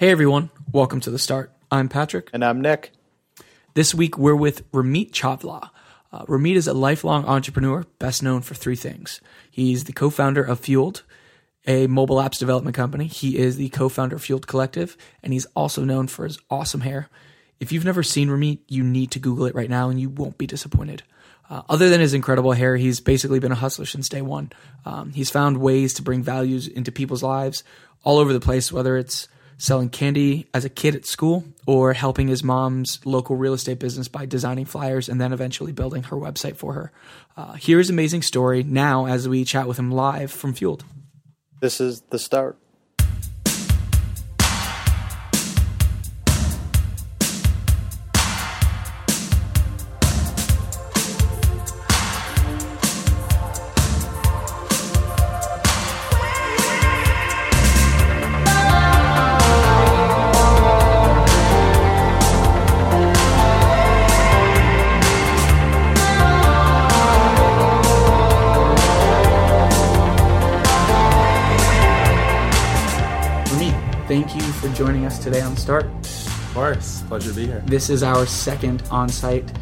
Hey everyone, welcome to The Start. I'm Patrick. And I'm Nick. This week we're with Rameet Chawla. Rameet is a lifelong entrepreneur, best known for three things. He's the co-founder of Fueled, a mobile apps development company. He is the co-founder of Fueled Collective, and he's also known for his awesome hair. If you've never seen Rameet, you need to Google it right now and you won't be disappointed. Other than his incredible hair, he's basically been a hustler since day one. He's found ways to bring values into people's lives all over the place, whether it's selling candy as a kid at school or helping his mom's local real estate business by designing flyers and then eventually building her website for her. Here's an amazing story now as we chat with him live from Fueled. This is The Start. Joining us today on Start. Of course, pleasure to be here. This is our second on-site,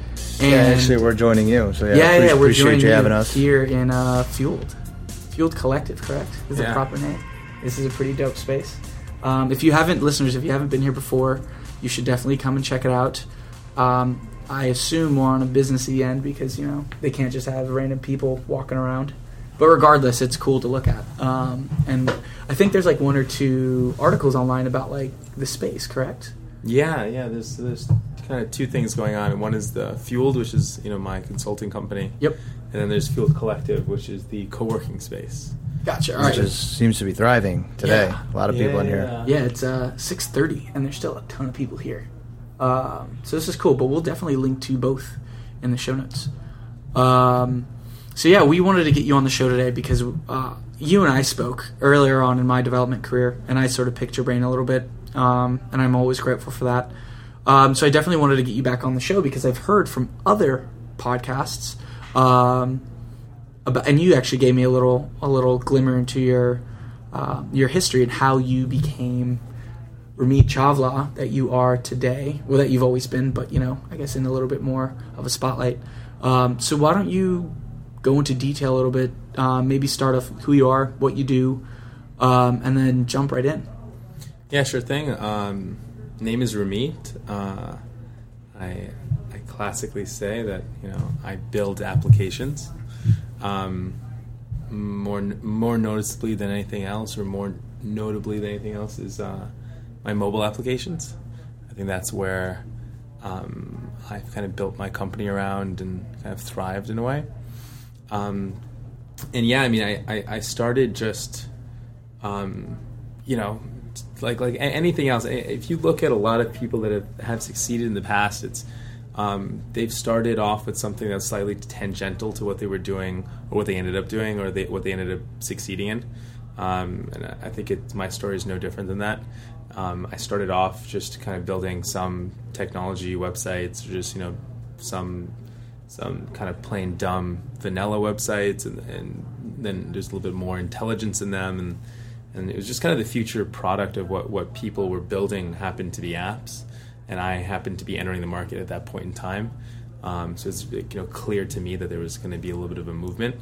and actually we're joining you. So we're joining you having us here in Fueled Collective. Correct? Is the proper name? This is a pretty dope space. If you haven't been here before, you should definitely come and check it out. I assume we're on a businessy end because they can't just have random people walking around. But regardless, it's cool to look at. And I think there's one or two articles online about the space, correct? Yeah. There's kind of two things going on. One is the Fueled, which is my consulting company. Yep. And then there's Fueled Collective, which is the co-working space. Gotcha. All right. Which seems to be thriving today. Yeah. A lot of people in here. Yeah, it's 6:30, and there's still a ton of people here. So this is cool, but we'll definitely link to both in the show notes. So we wanted to get you on the show today because you and I spoke earlier on in my development career, and I sort of picked your brain a little bit, and I'm always grateful for that. So I definitely wanted to get you back on the show because I've heard from other podcasts, and you actually gave me a little glimmer into your history and how you became Rameet Chawla that you are today, well, that you've always been, but I guess in a little bit more of a spotlight. So why don't you go into detail a little bit, maybe start off who you are, what you do, and then jump right in. Yeah, sure thing. Name is Rameet. I classically say that, I build applications. More notably than anything else is my mobile applications. I think that's where I've kind of built my company around and kind of thrived in a way. I started just, like anything else. If you look at a lot of people that have succeeded in the past, it's they've started off with something that's slightly tangential to what they were doing or what they ended up doing or what they ended up succeeding in. And I think my story is no different than that. I started off just kind of building some technology websites, or just, some kind of plain dumb vanilla websites, and then there's a little bit more intelligence in them, and it was just kind of the future product of what people were building happened to be apps, and I happened to be entering the market at that point in time. So it's clear to me that there was going to be a little bit of a movement.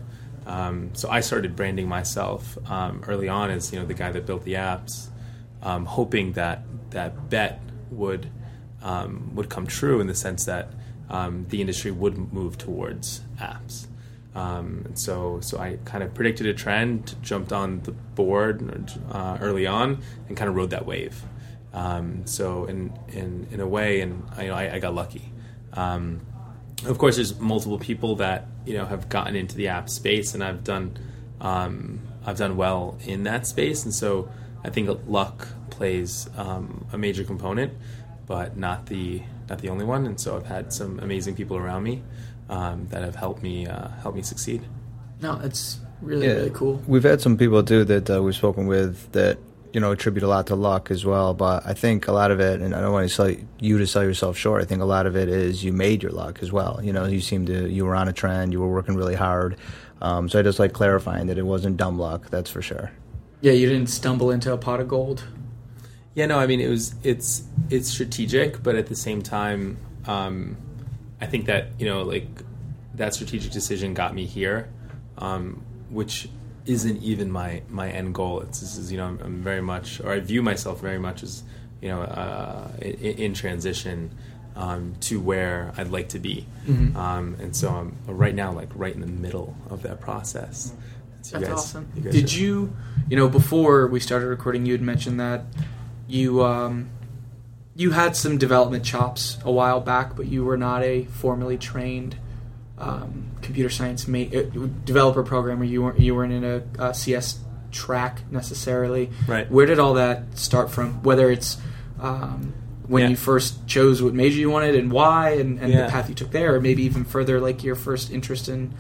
So I started branding myself early on as the guy that built the apps, hoping that that bet would come true in the sense that the industry would move towards apps. So I kind of predicted a trend, jumped on the board early on, and kind of rode that wave. So in a way, and I got lucky. Of course, there's multiple people that have gotten into the app space, and I've done well in that space. And so I think luck plays a major component, but not the only one, and so I've had some amazing people around me that have helped me succeed. No, it's really cool. We've had some people too that we've spoken with that attribute a lot to luck as well. But I think a lot of it, and I don't want to sell yourself short. I think a lot of it is you made your luck as well. You were on a trend, you were working really hard. So I just like clarifying that it wasn't dumb luck. That's for sure. Yeah, you didn't stumble into a pot of gold. Yeah, no, I mean, it's strategic, but at the same time, I think that, you know, like, that strategic decision got me here, which isn't even my end goal. This is, you know, I'm very much, or I view myself very much as, you know, in transition to where I'd like to be. Mm-hmm. And so I'm right now, like, right in the middle of that process. So that's awesome. You know, before we started recording, you had mentioned that you had some development chops a while back, but you were not a formally trained computer science developer programmer. You weren't in a CS track necessarily. Right. Where did all that start from? Whether it's you first chose what major you wanted and why, and the path you took there, or maybe even further, like your first interest in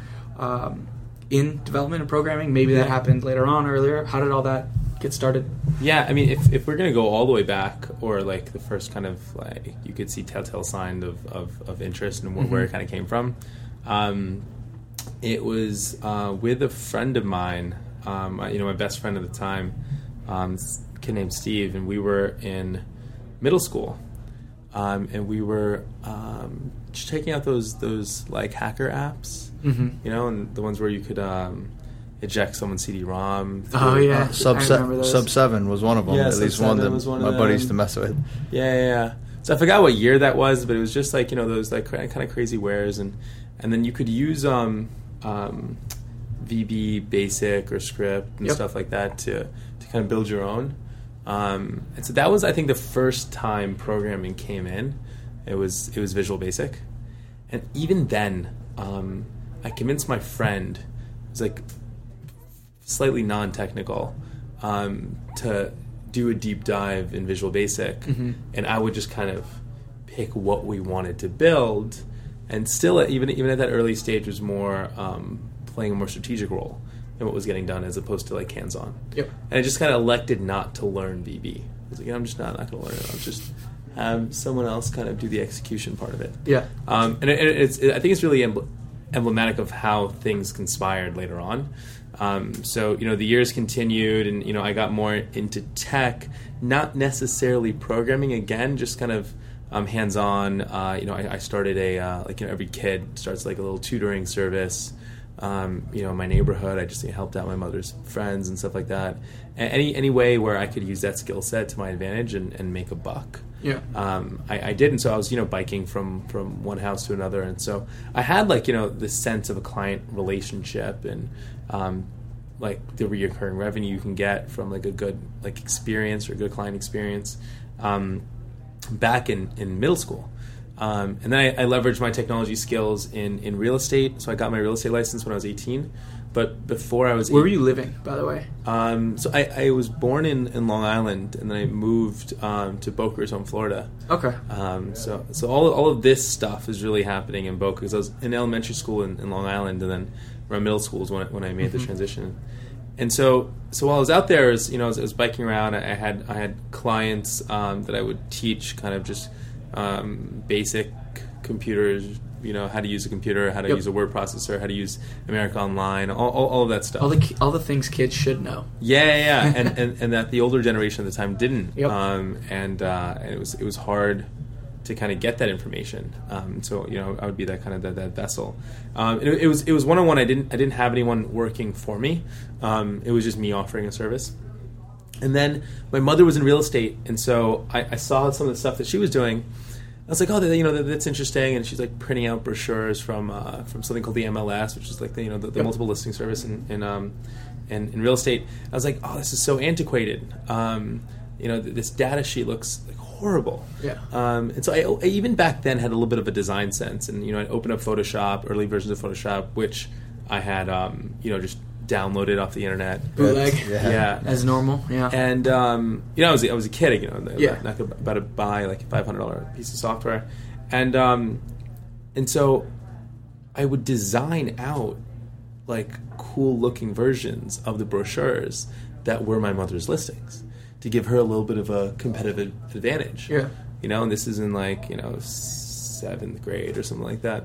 development and programming. Maybe that happened later on, earlier. How did all that get started? Yeah, I mean, if we're going to go all the way back, or like the first kind of, like, you could see telltale sign of interest and where it kind of came from, it was with a friend of mine, you know, my best friend at the time, a kid named Steve, and we were in middle school, and we were checking out those like hacker apps, you know, and the ones where you could eject someone's CD-ROM. Oh yeah, Sub-7 was one of them. Yeah, at least one that my buddy used to mess with. Yeah. So I forgot what year that was, but it was just like, you know, those like kind of crazy wares, and then you could use VB Basic or Script and stuff like that to kind of build your own. And so that was, I think, the first time programming came in. It was Visual Basic, and even then, I convinced my friend, who's like slightly non-technical, to do a deep dive in Visual Basic, and I would just kind of pick what we wanted to build, and still, even at that early stage, was more playing a more strategic role in what was getting done as opposed to like hands-on. Yep. And I just kind of elected not to learn VB. I was like, I'm just not going to learn it. I'll just have someone else kind of do the execution part of it. Yeah. I think it's really emblematic of how things conspired later on. So, you know, the years continued, and, you know, I got more into tech, not necessarily programming again, just kind of hands-on. You know, I started every kid starts like a little tutoring service, you know, in my neighborhood. I just helped out my mother's friends and stuff like that. Any way where I could use that skill set to my advantage and make a buck. Yeah. I did, and so I was, you know, biking from one house to another, and so I had, like, you know, this sense of a client relationship and like the recurring revenue you can get from like a good like experience or a good client experience back in middle school. And then I leveraged my technology skills in real estate. So I got my real estate license when I was 18. But before I was... Where were you living, by the way? So I was born in Long Island, and then I moved to Boca Raton, Florida. Okay. So all of this stuff is really happening in Boca, because I was in elementary school in Long Island, and then around middle school is when I made the transition. And so while I was out there, I was biking around. I had clients that I would teach kind of just... basic computers, you know, how to use a computer, how to use a word processor, how to use America Online, all of that stuff. All the things kids should know. Yeah. and that the older generation at the time didn't. Yep. And it was hard to kind of get that information. So, you know, I would be that kind of that vessel. It was one-on-one. I didn't have anyone working for me. It was just me offering a service. And then my mother was in real estate, and so I saw some of the stuff that she was doing. I was like, oh, you know, that's interesting. And she's like printing out brochures from something called the MLS, which is like the multiple listing service in real estate. I was like, oh, this is so antiquated. You know, this data sheet looks like horrible. Yeah. And so I even back then had a little bit of a design sense, and, you know, I'd open up Photoshop, early versions of Photoshop, which I had you know, just downloaded off the internet, bootleg, as normal, and you know, I was a kid, you know, not about to buy like a $500 piece of software, and so I would design out like cool looking versions of the brochures that were my mother's listings to give her a little bit of a competitive advantage, you know, and this is in like, you know, 7th grade or something like that,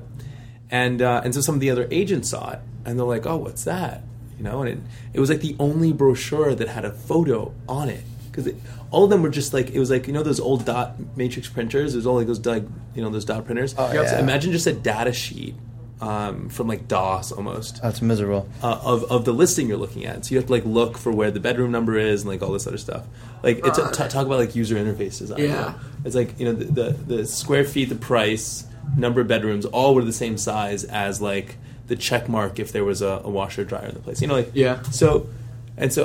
and so some of the other agents saw it and they're like, oh, what's that? You know, and it was like the only brochure that had a photo on it because all of them were just like, it was like, you know, those old dot matrix printers. It was all like those, like, you know, those dot printers. Oh, yeah. So imagine just a data sheet from like DOS almost. That's miserable. Of the listing you're looking at. So you have to like look for where the bedroom number is and like all this other stuff. Like it's talk about like user interface design. Yeah. It's like, you know, the square feet, the price, number of bedrooms, all were the same size as like the check mark if there was a washer dryer in the place. You know, like, yeah. So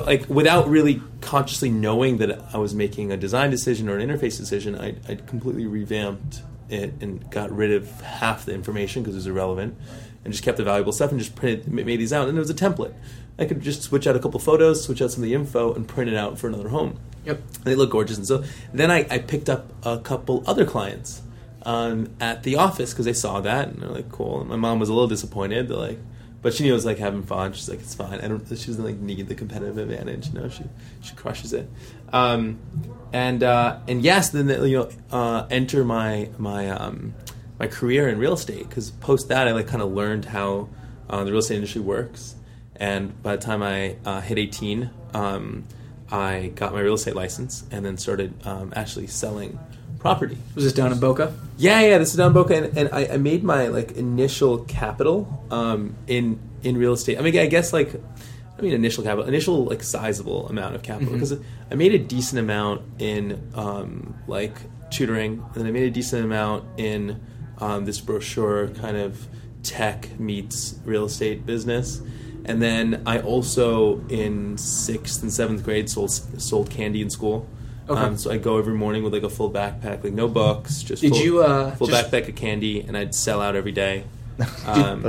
like without really consciously knowing that I was making a design decision or an interface decision, I completely revamped it and got rid of half the information because it was irrelevant, and just kept the valuable stuff and just printed, made these out, and it was a template. I could just switch out a couple photos, switch out some of the info, and print it out for another home. Yep, and they look gorgeous. And so then I picked up a couple other clients at the office because they saw that and they're like, cool. And my mom was a little disappointed. They're like, but she knew I was like having fun. She's like, it's fine. She doesn't like need the competitive advantage. No, she crushes it. And yes, then enter my career in real estate, because post that I like kind of learned how the real estate industry works. And by the time I hit 18, I got my real estate license and then started actually selling property. Was this down in Boca? Yeah, this is down in Boca, and I made my like initial capital in real estate. I mean, I guess like. I mean, initial like sizable amount of capital, because I made a decent amount in like tutoring, and then I made a decent amount in this brochure kind of tech meets real estate business, and then I also in 6th and 7th grade sold candy in school. Okay. So I go every morning with like a full backpack, like no books, just backpack of candy, and I'd sell out every day.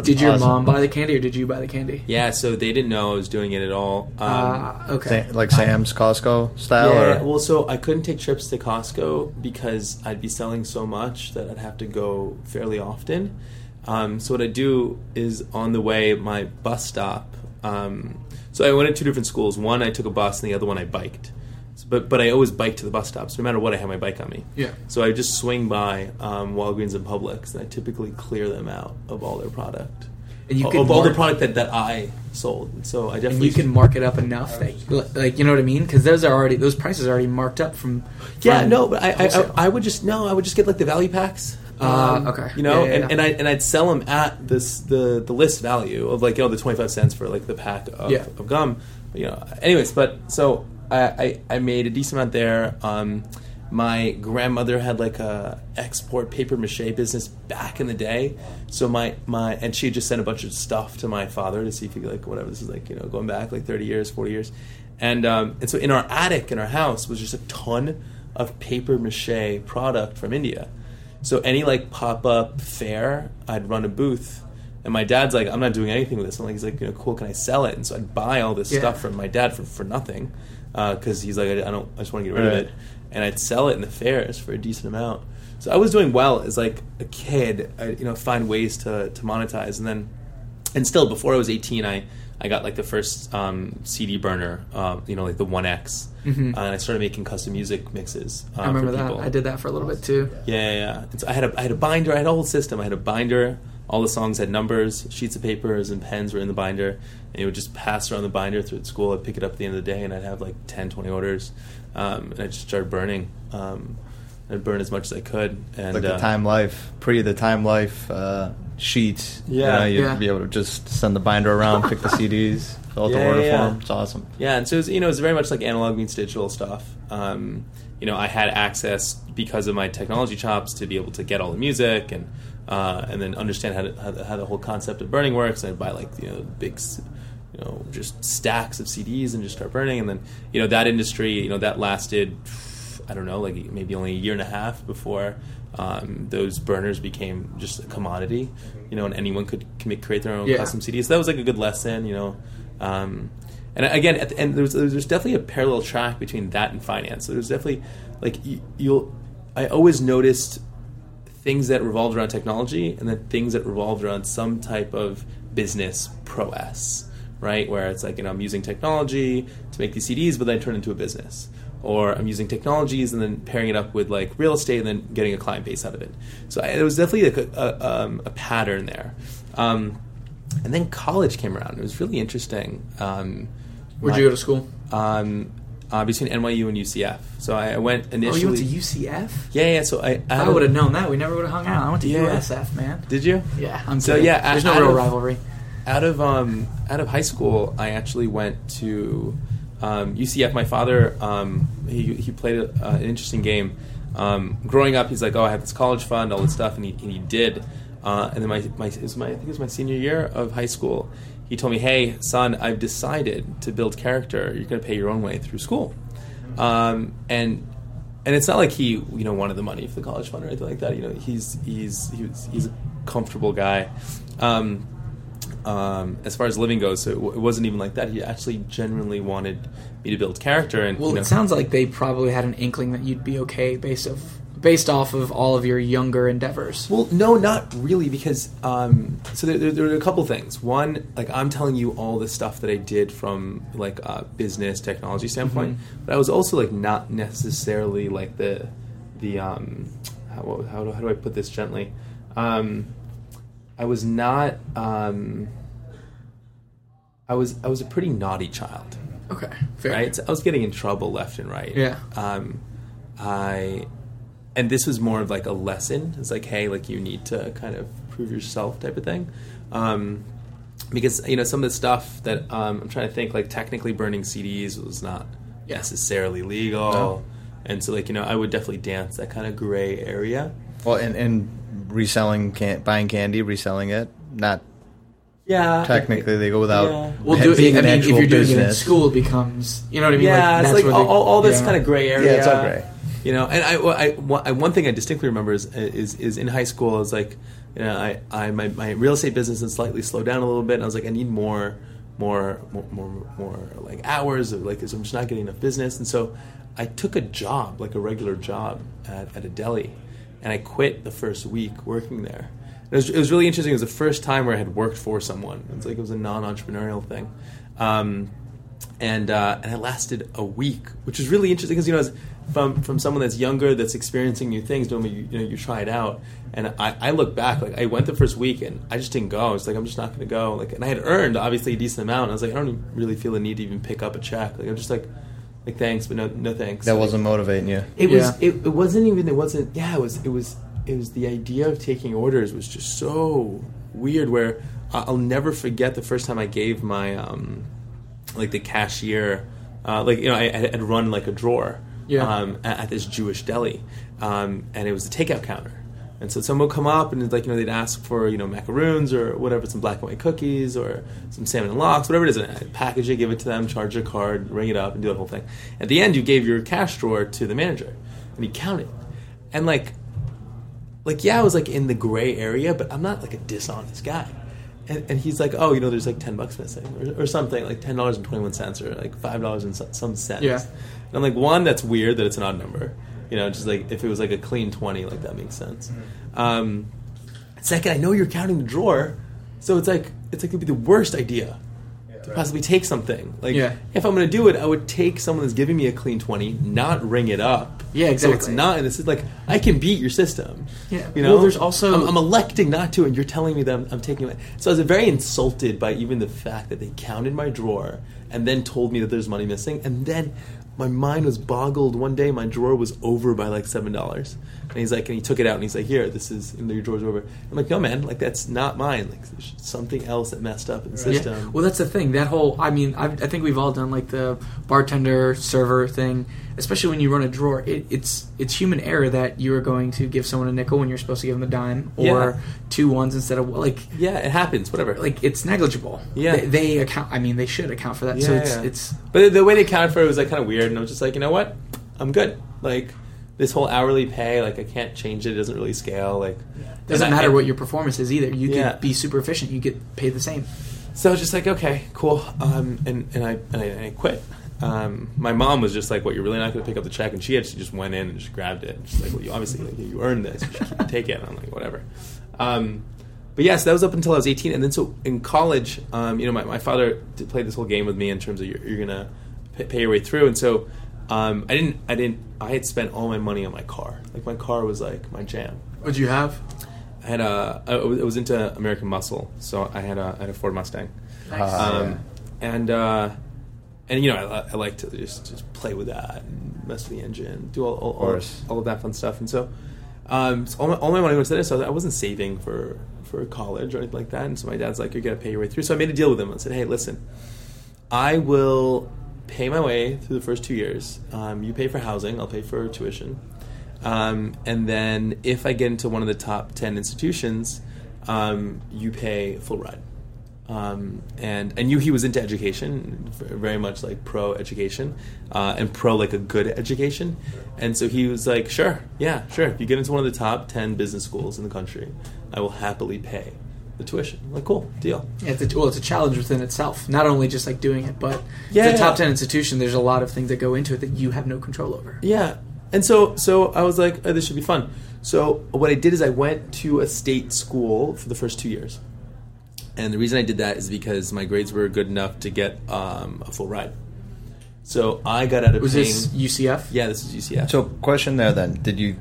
Did your mom buy the candy, or did you buy the candy? Yeah, so they didn't know I was doing it at all. Okay, like Sam's Costco style. Yeah, or? Well, so I couldn't take trips to Costco because I'd be selling so much that I'd have to go fairly often. So what I do is on the way, my bus stop. So I went to two different schools. One I took a bus, and the other one I biked. But I always bike to the bus stops, no matter what. I have my bike on me. Yeah. So I just swing by Walgreens and Publix, and I typically clear them out of all their product, and all the product that I sold. And so I definitely can mark it up enough, like you know what I mean? Because those prices are already marked up from. Yeah. No, but I would just get like the value packs. Okay. You know, I'd sell them at this the list value of like, you know, the 25 cents for like the pack of gum. But, you know. Anyways, but so. I made a decent amount there. My grandmother had like a export paper mache business back in the day. So and she just sent a bunch of stuff to my father to see if he like whatever this is, like, you know, going back like 30 years, 40 years. And so in our attic in our house was just a ton of paper mache product from India. So any like pop-up fair, I'd run a booth. And my dad's like, I'm not doing anything with this. I'm like, he's like, you know, cool, can I sell it? And so I'd buy all this stuff from my dad for nothing, because he's like, I just want to get rid of it. And I'd sell it in the fairs for a decent amount. So I was doing well as like a kid. I, you know, find ways to monetize, and still before I was 18, I got like the first CD burner, you know, like the 1X, and I started making custom music mixes. I remember that. I did that for a little bit too. Yeah. And so I had a binder. I had a whole system. I had a binder. All the songs had numbers, sheets of papers, and pens were in the binder. And it would just pass around the binder through school. I'd pick it up at the end of the day, and I'd have like 10, 20 orders. And I just started burning. I'd burn as much as I could. And like the Time Life, sheets. Yeah. You know, you'd be able to just send the binder around, pick the CDs, fill out the order form. It's awesome. Yeah, and so it was, you know, it's very much like analog meets digital stuff. You know, I had access because of my technology chops to be able to get all the music and then understand how the whole concept of burning works. And I'd buy like, you know, big, you know, just stacks of CDs and just start burning. And then, you know, that industry, you know, that lasted, I don't know, like maybe only a year and a half before those burners became just a commodity, you know, and anyone could create their own custom CDs. So that was like a good lesson, you know. And again, at the end, there's definitely a parallel track between that and finance. So there's definitely like I always noticed things that revolved around technology and then things that revolved around some type of business prowess, right? Where it's like, you know, I'm using technology to make these CDs, but then I turn it into a business. Or I'm using technologies and then pairing it up with like real estate and then getting a client base out of it. So there was definitely like a pattern there. And then college came around. It was really interesting. Where'd you go to school? between NYU and UCF. So I went initially. Oh, you went to UCF? Yeah. So I would have known that. We never would have hung out. I went to USF, man. Did you? Yeah. I'm so kidding. Yeah. There's no real rivalry. Out of high school, I actually went to UCF. My father, he played an interesting game. Growing up, he's like, oh, I have this college fund, all this stuff, and he did. And then I think it was my senior year of high school, he told me, hey, son, I've decided to build character. You're going to pay your own way through school. And it's not like he, wanted the money for the college fund or anything like that. He's a comfortable guy. As far as living goes, so it wasn't even like that. He actually genuinely wanted me to build character. And it sounds like they probably had an inkling that you'd be okay based off of all of your younger endeavors. Well, no, not really, because there were a couple things. One, like I'm telling you all the stuff that I did from like a business technology standpoint, mm-hmm. but I was also like not necessarily like how do I put this gently? I was not. I was a pretty naughty child. Okay, fair. Right, so I was getting in trouble left and right. Yeah. And this was more of like a lesson. It's like, hey, like you need to kind of prove yourself, type of thing. Because some of the stuff that I'm trying to think, like technically burning CDs was not necessarily legal, no. And so like I would definitely dance that kind of gray area. Well, and reselling, buying candy, reselling it, not technically legal without being an actual if you're doing business. It in school, it becomes, Like, it's like all this kind of gray area. Yeah, it's all gray. And I one thing I distinctly remember is in high school, I was like, my real estate business had slightly slowed down a little bit, and I was like, I need more like hours of like, 'cause I'm just not getting enough business. And so I took a job, like a regular job at a deli. And I quit the first week working there. It was really interesting. It was the first time where I had worked for someone. It's like it was a non-entrepreneurial thing, and I lasted a week, which is really interesting because as from someone that's younger, that's experiencing new things, normally you try it out. And I look back, like I went the first week and I just didn't go. I was like, I'm just not going to go. Like, and I had earned obviously a decent amount. I was like, I don't really feel the need to even pick up a check. Like I'm just like. Like thanks, but no thanks. That wasn't motivating you. It was. Yeah. It wasn't even. It wasn't. Yeah. It was the idea of taking orders was just so weird. Where I'll never forget the first time I gave my like the cashier I had run like a drawer at this Jewish deli, and it was a takeout counter. And so someone would come up and like they'd ask for macaroons or whatever, some black and white cookies or some salmon and lox, whatever it is, and I'd package it, give it to them, charge their card, ring it up, and do that whole thing. At the end, you gave your cash drawer to the manager, and he counted. And I was like in the gray area, but I'm not like a dishonest guy. And he's like, oh, there's like $10 missing or something, like $10.21 or like $5 and some cents. Yeah. And I'm like, one, that's weird that it's an odd number. Just like if it was like a clean 20, like that makes sense. Mm-hmm. Second, I know you're counting the drawer, so it's like it'd be the worst idea to possibly take something. Like if I'm gonna do it, I would take someone that's giving me a clean 20, not ring it up. Yeah, exactly. So it's not. And this is like I can beat your system. Yeah. Well, there's also I'm electing not to, and you're telling me that I'm taking it. So I was very insulted by even the fact that they counted my drawer and then told me that there's money missing, and then. My mind was boggled. One day, my drawer was over by like $7, and he's like, and he took it out, and he's like, "Here, this is your drawer's over." I'm like, "No, man, like that's not mine. Like there's something else that messed up in the system." Yeah. Well, that's the thing. That whole, I think we've all done like the bartender server thing, especially when you run a drawer. It's human error that you are going to give someone a nickel when you're supposed to give them a dime, or 2 ones instead of like. Yeah, it happens. Whatever. Like it's negligible. Yeah, they account. They should account for that. Yeah, so it's. But the way they accounted for it was like kind of weird. And I was just like, you know what? I'm good. Like, this whole hourly pay, like, I can't change it. It doesn't really scale. Like, doesn't matter what your performance is either. You can be super efficient. You get paid the same. So I was just like, okay, cool. And I quit. My mom was just like, what, you're really not going to pick up the check? And she actually just went in and just grabbed it. And she's like, well, you obviously, like, you earned this. You should take it. And I'm like, whatever. But yes, that was up until I was 18. And then so in college, my father played this whole game with me in terms of you're going to pay your way through, and so I had spent all my money on my car. Like my car was like my jam. What did you have? I was into American muscle, so I had a Ford Mustang. Nice. And And, you know, I like to just play with that and mess with the engine, do all of that fun stuff. And so, all my money was to this. So I wasn't saving for college or anything like that. And so my dad's like, you're going to pay your way through. So I made a deal with him. I said, hey, listen, I will pay my way through the first 2 years. You pay for housing. I'll pay for tuition. And then if I get into one of the top 10 institutions, you pay full ride. And I knew he was into education, very much like pro education, and pro like a good education. And so he was like, sure, yeah, sure. If you get into one of the top 10 business schools in the country, I will happily pay the tuition. I'm like, cool, deal. Yeah, it's a challenge within itself. Not only just like doing it, but it's a top 10 institution. There's a lot of things that go into it that you have no control over. Yeah. And so I was like, oh, this should be fun. So what I did is I went to a state school for the first 2 years. And the reason I did that is because my grades were good enough to get a full ride. So I got out of paying. Was this UCF? Yeah, this is UCF. So question there then. Did you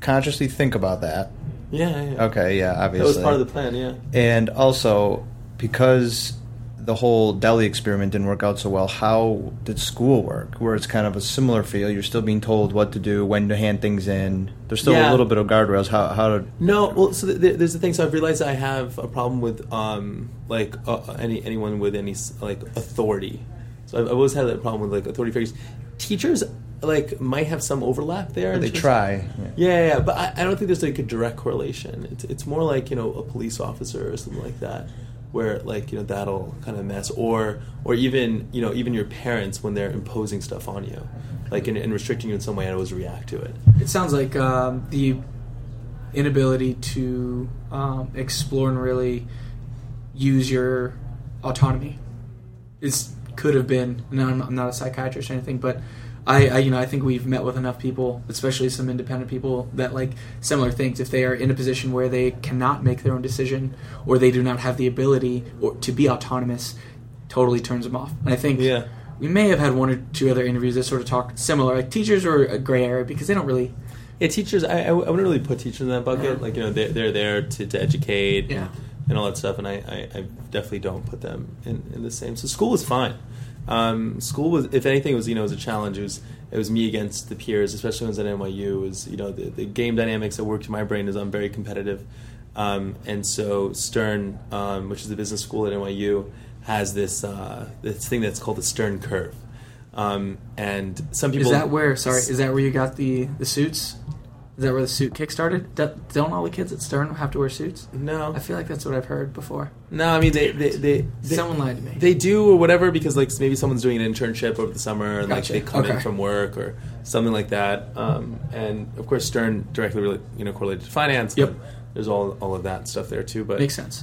consciously think about that? Yeah. Okay, yeah, obviously. That was part of the plan, yeah. And also, because the whole Delhi experiment didn't work out so well, how did school work? Where it's kind of a similar feel. You're still being told what to do, when to hand things in. There's still a little bit of guardrails. There's the thing. So I've realized I have a problem with anyone with any like authority. So I've always had that problem with like authority figures. Teachers like might have some overlap there. They try. Yeah. But I don't think there's like a direct correlation. It's more like, you know, a police officer or something like that, where like, you know, that'll kind of mess, or even, you know, even your parents when they're imposing stuff on you, like and restricting you in some way, I always react to it. It sounds like the inability to explore and really use your autonomy could have been. No, I'm not a psychiatrist or anything, but I think we've met with enough people, especially some independent people, that like similar things. If they are in a position where they cannot make their own decision, or they do not have the ability to be autonomous, totally turns them off. And I think we may have had one or two other interviews that sort of talked similar. Like teachers are a gray area because they don't really. Yeah, teachers. I wouldn't really put teachers in that bucket. Like, you know, they're there to educate and all that stuff, and I definitely don't put them in the same. So school is fine. School was, if anything, was, you know, it was a challenge. It was me against the peers, especially when I was at NYU. It was, you know, the game dynamics that worked in my brain is I'm very competitive, and so Stern, which is the business school at NYU, has this thing that's called the Stern curve, and some people is that where you got the suits? Is that where the suit kick started? Don't all the kids at Stern have to wear suits? No. I feel like that's what I've heard before. No, I mean, they someone lied to me. They do or whatever, because like maybe someone's doing an internship over the summer and like they come in from work or something like that. And of course Stern directly really, you know, correlated to finance. Yep. There's all of that stuff there too. But makes sense.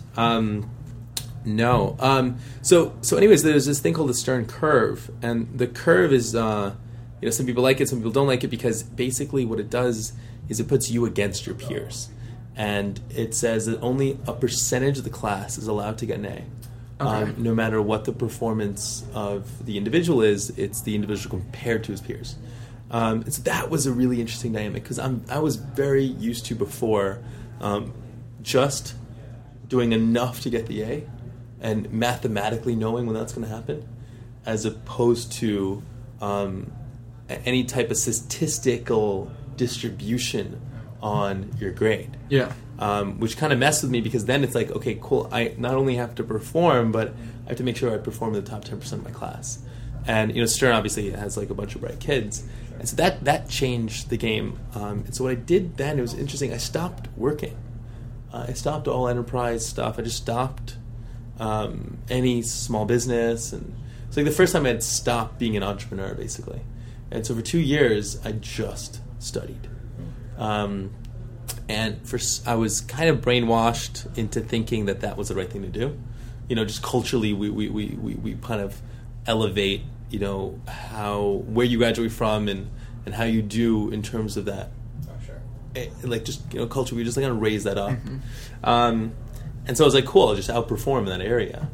No. So anyways, there's this thing called the Stern curve, and the curve is you know, some people like it, some people don't like it, because basically what it does is it puts you against your peers. And it says that only a percentage of the class is allowed to get an A. Okay. No matter what the performance of the individual is, it's the individual compared to his peers. And so that was a really interesting dynamic, because I was very used to before just doing enough to get the A and mathematically knowing when that's going to happen, as opposed to any type of statistical distribution on your grade, which kind of messed with me, because then it's like, okay, cool, I not only have to perform, but I have to make sure I perform in the top 10% of my class. And, you know, Stern obviously has like a bunch of bright kids, and so that changed the game. And so what I did then, it was interesting, I stopped working, I stopped all enterprise stuff, I just stopped any small business, and it's like the first time I had stopped being an entrepreneur basically. And so for 2 years I just studied, and I was kind of brainwashed into thinking that was the right thing to do. You know, just culturally, we kind of elevate, you know, where you graduate from and how you do in terms of that. Oh, sure. Like, just, you know, culture, we just like kind of raise that up. Mm-hmm. And so I was like, cool, I'll just outperform in that area,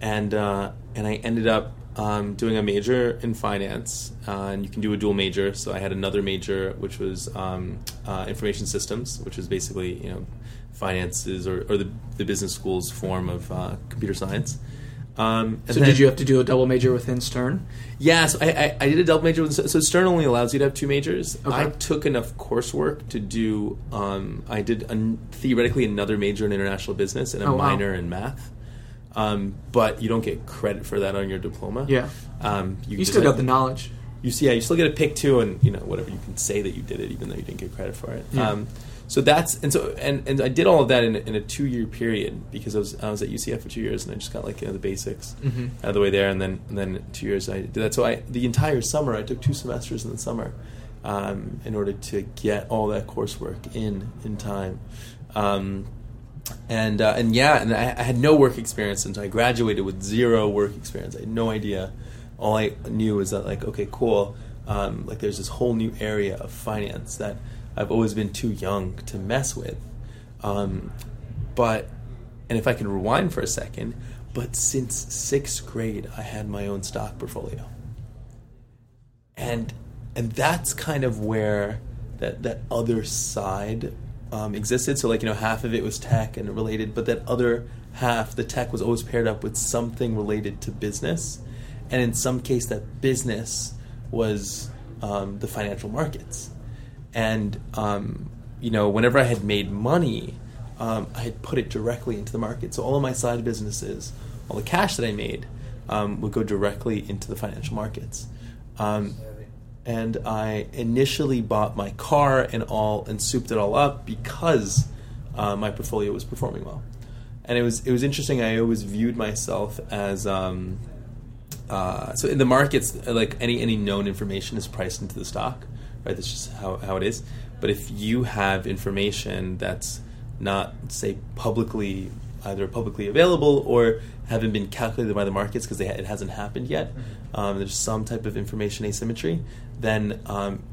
and I ended up doing a major in finance, and you can do a dual major. So I had another major, which was information systems, which is basically, you know, finances or the business school's form of computer science. So then, did you have to do a double major within Stern? Yes, I did a double major. So Stern only allows you to have two majors. Okay. I took enough coursework to do, I did theoretically another major in international business and a minor in math. But you don't get credit for that on your diploma. Yeah. You still got the knowledge. You still get to pick two, and whatever, you can say that you did it even though you didn't get credit for it. Yeah. So I did all of that in a 2-year period, because I was at UCF for 2 years, and I just got the basics out of the way there, and then 2 years I did that. So the entire summer I took 2 semesters in the summer, in order to get all that coursework in time. And I had no work experience until I graduated with 0 work experience. I had no idea. All I knew was that okay, cool. There's this whole new area of finance that I've always been too young to mess with. But if I can rewind for a second, but since 6th grade, I had my own stock portfolio. And that's kind of where that other side existed. So half of it was tech and related, but that other half, the tech, was always paired up with something related to business. And in some case, that business was the financial markets. And, whenever I had made money, I had put it directly into the market. So all of my side businesses, all the cash that I made, would go directly into the financial markets. And I initially bought my car and souped it all up because my portfolio was performing well. And it was interesting. I always viewed myself as so in the markets, any known information is priced into the stock. Right, that's just how it is. But if you have information that's not, say, publicly available or haven't been calculated by the markets because it hasn't happened yet, there's some type of information asymmetry, then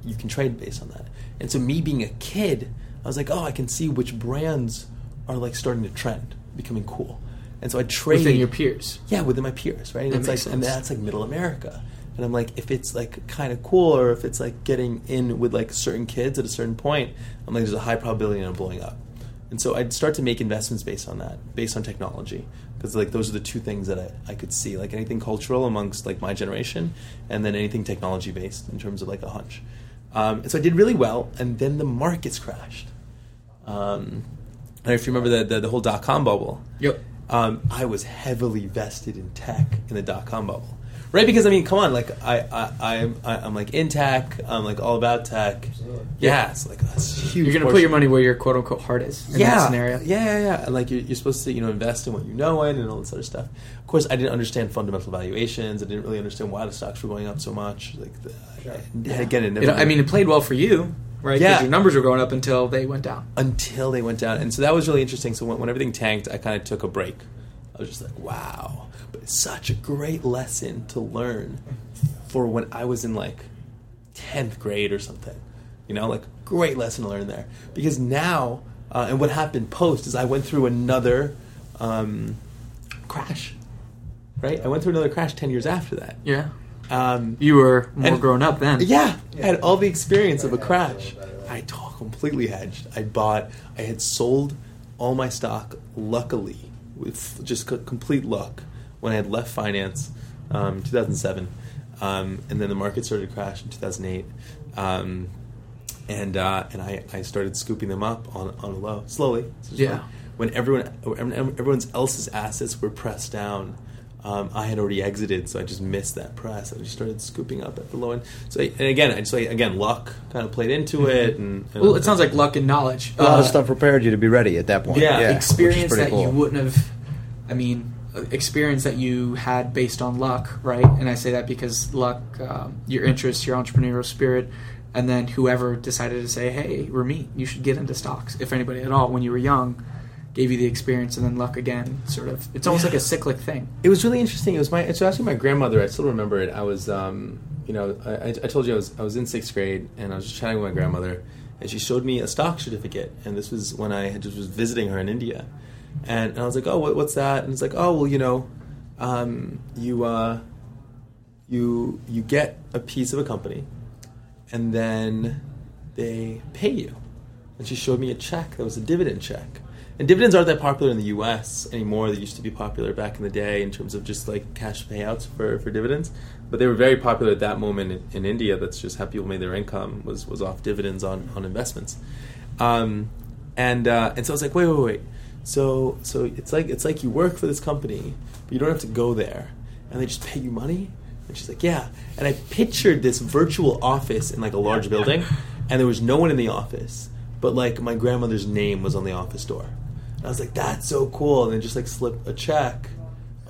you can trade based on that. And so me being a kid, I was I can see which brands are starting to trend, becoming cool. And so I trade within your peers. Yeah, within my peers, right? And that makes sense. And that's middle America. And I'm if it's kind of cool, or if it's getting in with certain kids at a certain point, I'm there's a high probability of blowing up. And so I'd start to make investments based on that, based on technology, because those are the two things that I could see, anything cultural amongst my generation, and then anything technology based in terms of a hunch. And so I did really well, and then the markets crashed. And if you remember the whole dot-com bubble, yep. I was heavily vested in tech in the dot-com bubble. Right, because I'm in tech. I'm all about tech. Absolutely. Yeah, it's that's huge. You're gonna put your money where your quote unquote heart is. In that scenario. Yeah. And you're supposed to invest in what you know and all this other stuff. Of course, I didn't understand fundamental valuations. I didn't really understand why the stocks were going up so much. It played well for you, right? Yeah, because your numbers were going up until they went down. And so that was really interesting. So when everything tanked, I kind of took a break. I was just wow. But it's such a great lesson to learn for when I was in 10th grade or something. Great lesson to learn there. Because now, and what happened post is I went through another crash, right? I went through another crash 10 years after that. Yeah. You were more grown up then. Yeah. I had all the experience of a crash. I completely hedged. I had sold all my stock, luckily, with just complete luck, when I had left finance, 2007, and then the market started to crash in 2008, and I started scooping them up on a low, slowly. Yeah. When everyone else's assets were pressed down, I had already exited, so I just missed that press. I just started scooping up at the low end. So luck kind of played into it. And it sounds like luck and knowledge. A lot of stuff prepared you to be ready at that point. Yeah. Experience that cool. You wouldn't have. Experience that you had based on luck, right? And I say that because luck, your interest, your entrepreneurial spirit, and then whoever decided to say, hey, Rameet, you should get into stocks, if anybody at all, when you were young, gave you the experience, and then luck again, sort of. It's almost like a cyclic thing. It was really interesting. It was actually my grandmother, I still remember it. I was, I told you I was in 6th grade, and I was just chatting with my grandmother, and she showed me a stock certificate, and this was when I just was visiting her in India. And I was like, oh, what's that? And it's you get a piece of a company, and then they pay you. And she showed me a check that was a dividend check. And dividends aren't that popular in the U.S. anymore. They used to be popular back in the day in terms of just like cash payouts for dividends. But they were very popular at that moment in India. That's just how people made their income was off dividends on investments. And so I was like, wait. So it's like you work for this company, but you don't have to go there. And they just pay you money? And she's like, yeah. And I pictured this virtual office in like a large building, and there was no one in the office. But like my grandmother's name was on the office door. I was like, that's so cool. And then just like slip a check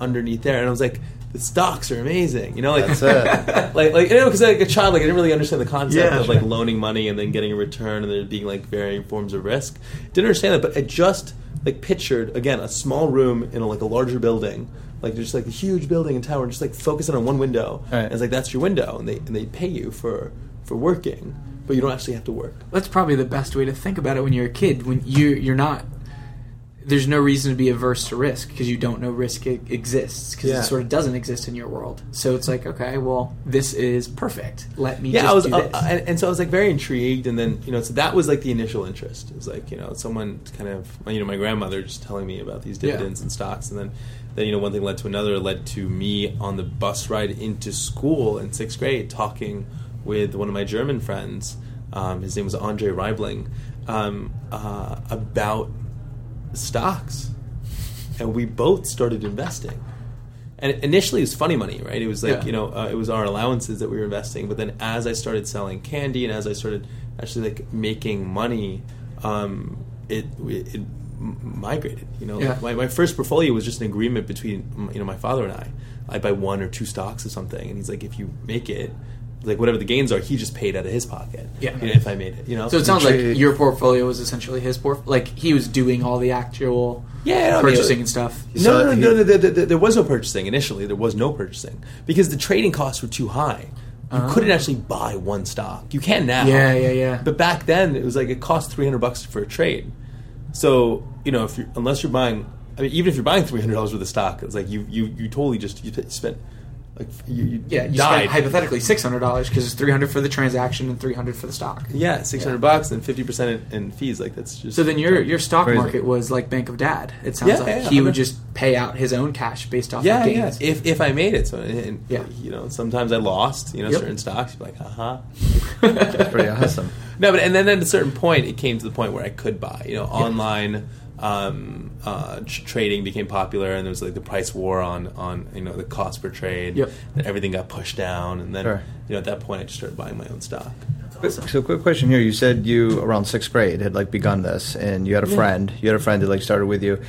underneath there. And I was like, the stocks are amazing. You know, like, that's it. like you know, because like a child, like I didn't really understand the concept of like loaning money and then getting a return and there being like varying forms of risk. Didn't understand that, but I just like pictured, again, a small room in like a larger building. Like just like a huge building and tower and just like focusing on one window. Right. And it's like, that's your window. And they pay you for working, but you don't actually have to work. That's probably the best way to think about it when you're a kid. When you're not... There's no reason to be averse to risk because you don't know risk exists because it sort of doesn't exist in your world. So it's like, okay, well, this is perfect. Let me just do this. And so I was like very intrigued, and then so that was like the initial interest. It was like someone kind of my grandmother just telling me about these dividends and stocks, and then one thing led to another. It led to me on the bus ride into school in sixth grade talking with one of my German friends. His name was Andre Reibling, about stocks, and we both started investing. And initially it was funny money, right? It was like it was our allowances that we were investing. But then as I started selling candy and as I started actually like making money, it migrated. Like my first portfolio was just an agreement between my father and I. I buy one or two stocks or something, and he's like, if you make it, like whatever the gains are, he just paid out of his pocket. Yeah. If I made it, So it sounds like your portfolio was essentially his portfolio. Like he was doing all the actual purchasing and stuff. No, there was no purchasing initially. There was no purchasing because the trading costs were too high. You couldn't actually buy one stock. You can now. Yeah. But back then it was like it cost $300 for a trade. So if you unless you're buying, even if you're buying $300 worth of stock, it's like you totally just you spent. Like you spent hypothetically $600 because it's $300 for the transaction and $300 for the stock. Yeah, $600 and 50% in fees. Like that's just so. Then your stock crazy. Market was like Bank of Dad. It sounds he would just pay out his own cash based off of gains. Yeah, if I made it. So sometimes I lost. Certain stocks. You're like, that's pretty awesome. No, but and then at a certain point, it came to the point where I could buy. Online. Trading became popular, and there was like the price war on the cost per trade. Yep. And everything got pushed down, and then at that point I just started buying my own stock. Awesome. So quick question here: you said you around sixth grade had like begun this, and you had a friend. You had a friend that like started with you.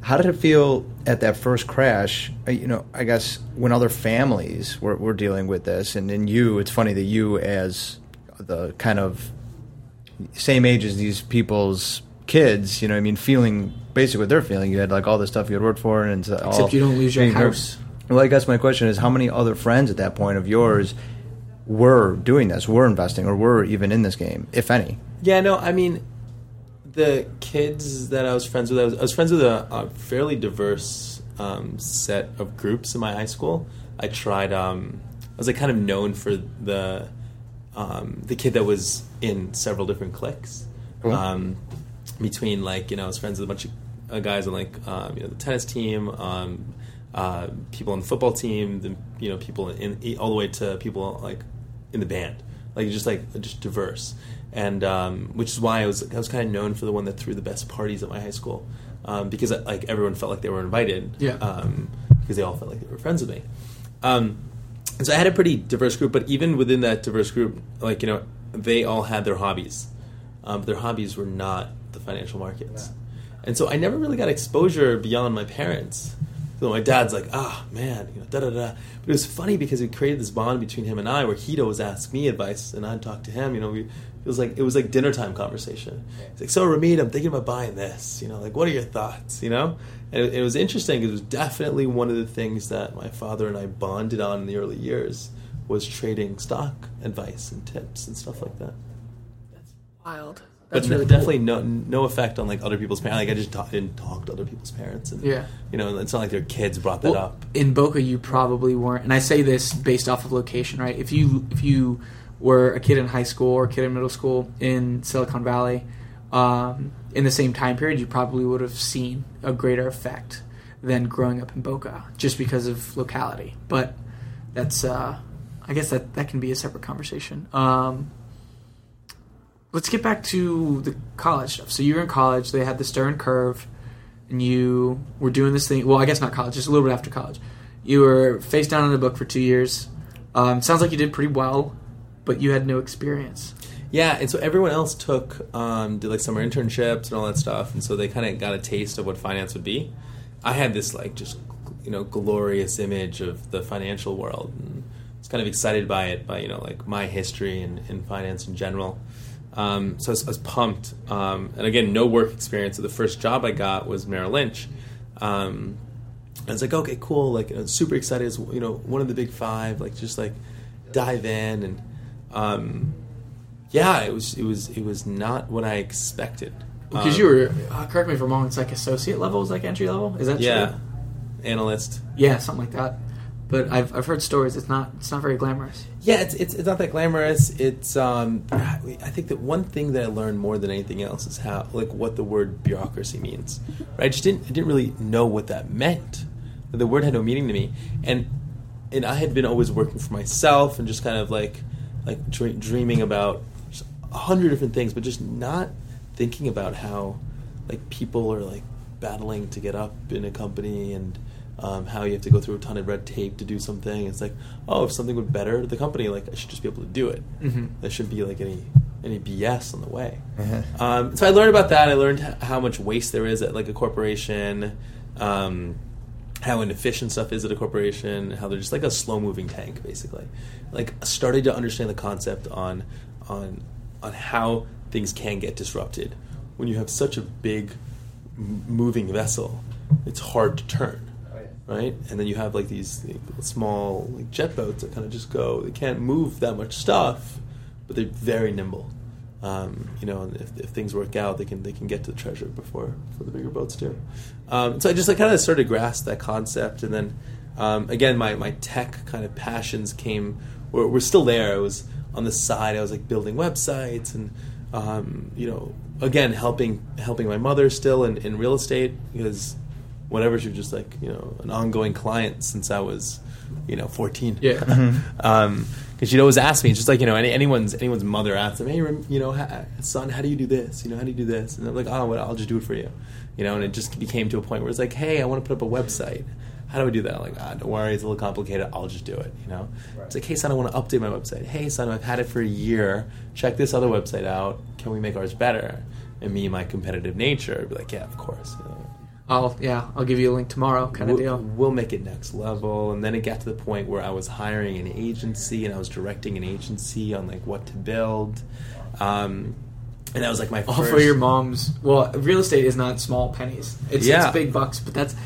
How did it feel at that first crash? I guess when other families were dealing with this, and then you. It's funny that you, as the kind of same age as these people's kids, feeling basically what they're feeling. You had like all this stuff you had worked for, and except you don't lose your house. Well, I guess my question is, how many other friends at that point of yours were doing this, were investing, or were even in this game, if any? Yeah, no, the kids that I was friends with, I was friends with a fairly diverse set of groups in my high school. I tried. I was like kind of known for the kid that was in several different cliques. Cool. Between I was friends with a bunch of guys on the tennis team, people on the football team, people in all the way to people like in the band, just diverse, and which is why I was kind of known for the one that threw the best parties at my high school, because everyone felt like they were invited, because they all felt like they were friends with me, and so I had a pretty diverse group, but even within that diverse group, they all had their hobbies, but their hobbies were not the financial markets. And so I never really got exposure beyond my parents. So my dad's like, but it was funny because we created this bond between him and I where he'd always ask me advice and I'd talk to him. It was like dinner time conversation. It's like, so Rameet, I'm thinking about buying this, what are your thoughts, and it was interesting because it was definitely one of the things that my father and I bonded on in the early years was trading stock advice and tips and stuff like that. That's wild. That's really definitely cool. No effect on other people's parents. I just didn't talk to other people's parents, and it's not like their kids brought that up. In Boca, you probably weren't, and I say this based off of location, right? If you were a kid in high school or a kid in middle school in Silicon Valley, in the same time period, you probably would have seen a greater effect than growing up in Boca, just because of locality. But that's, I guess that can be a separate conversation. Let's get back to the college stuff. So you were in college. They had the Stern Curve, and you were doing this thing. Well, I guess not college, just a little bit after college. You were face down in the book for 2 years. Sounds like you did pretty well, but you had no experience. Yeah, and so everyone else took did like summer internships and all that stuff, and so they kind of got a taste of what finance would be. I had this like just glorious image of the financial world, and I was kind of excited by it, by like my history and finance in general. So I was pumped, and again, no work experience. So the first job I got was Merrill Lynch. I was like, okay, cool, like super excited. It's, one of the big five, like just like dive in and. Yeah, it was not what I expected. Because you were, correct me if I'm wrong, it's like associate level, it's like entry level? Is that true? Yeah, analyst. Yeah, something like that. But I've heard stories. It's not very glamorous. Yeah, it's not that glamorous. It's I think that one thing that I learned more than anything else is how what the word bureaucracy means. Right? I didn't really know what that meant. The word had no meaning to me, and I had been always working for myself and just kind of like dreaming about 100 different things, but just not thinking about how people are battling to get up in a company, and how you have to go through a ton of red tape to do something. It's like, oh, if something would better the company, I should just be able to do it. Mm-hmm. There shouldn't be any BS on the way. Mm-hmm. So I learned about that. I learned how much waste there is at a corporation, how inefficient stuff is at a corporation, how they're just a slow-moving tank, basically. Started to understand the concept on how things can get disrupted. When you have such a big moving vessel, it's hard to turn, right? And then you have these small jet boats that kind of just go. They can't move that much stuff, but they're very nimble. And if things work out, they can get to the treasure before the bigger boats do. So I just kind of started to grasp that concept, and then again, my tech kind of passions were still there. I was on the side. I was building websites, and again helping my mother still in real estate, because whenever she was just an ongoing client since I was 14. Yeah. Mm-hmm. Because she'd always ask me, just anyone's mother asks them, hey, son, how do you do this? How do you do this? And I'm like, oh, well, I'll just do it for you, And it just became to a point where it's like, hey, I want to put up a website. How do I do that? I'm like, don't worry, it's a little complicated. I'll just do it, Right. It's like, hey, son, I want to update my website. Hey, son, I've had it for a year. Check this other website out. Can we make ours better? And me, my competitive nature, I'd be like, yeah, of course. I'll give you a link tomorrow kind of deal. We'll make it next level. And then it got to the point where I was hiring an agency, and I was directing an agency on what to build. And that was my first. All for your mom's. Well, real estate is not small pennies. It's big bucks, but that's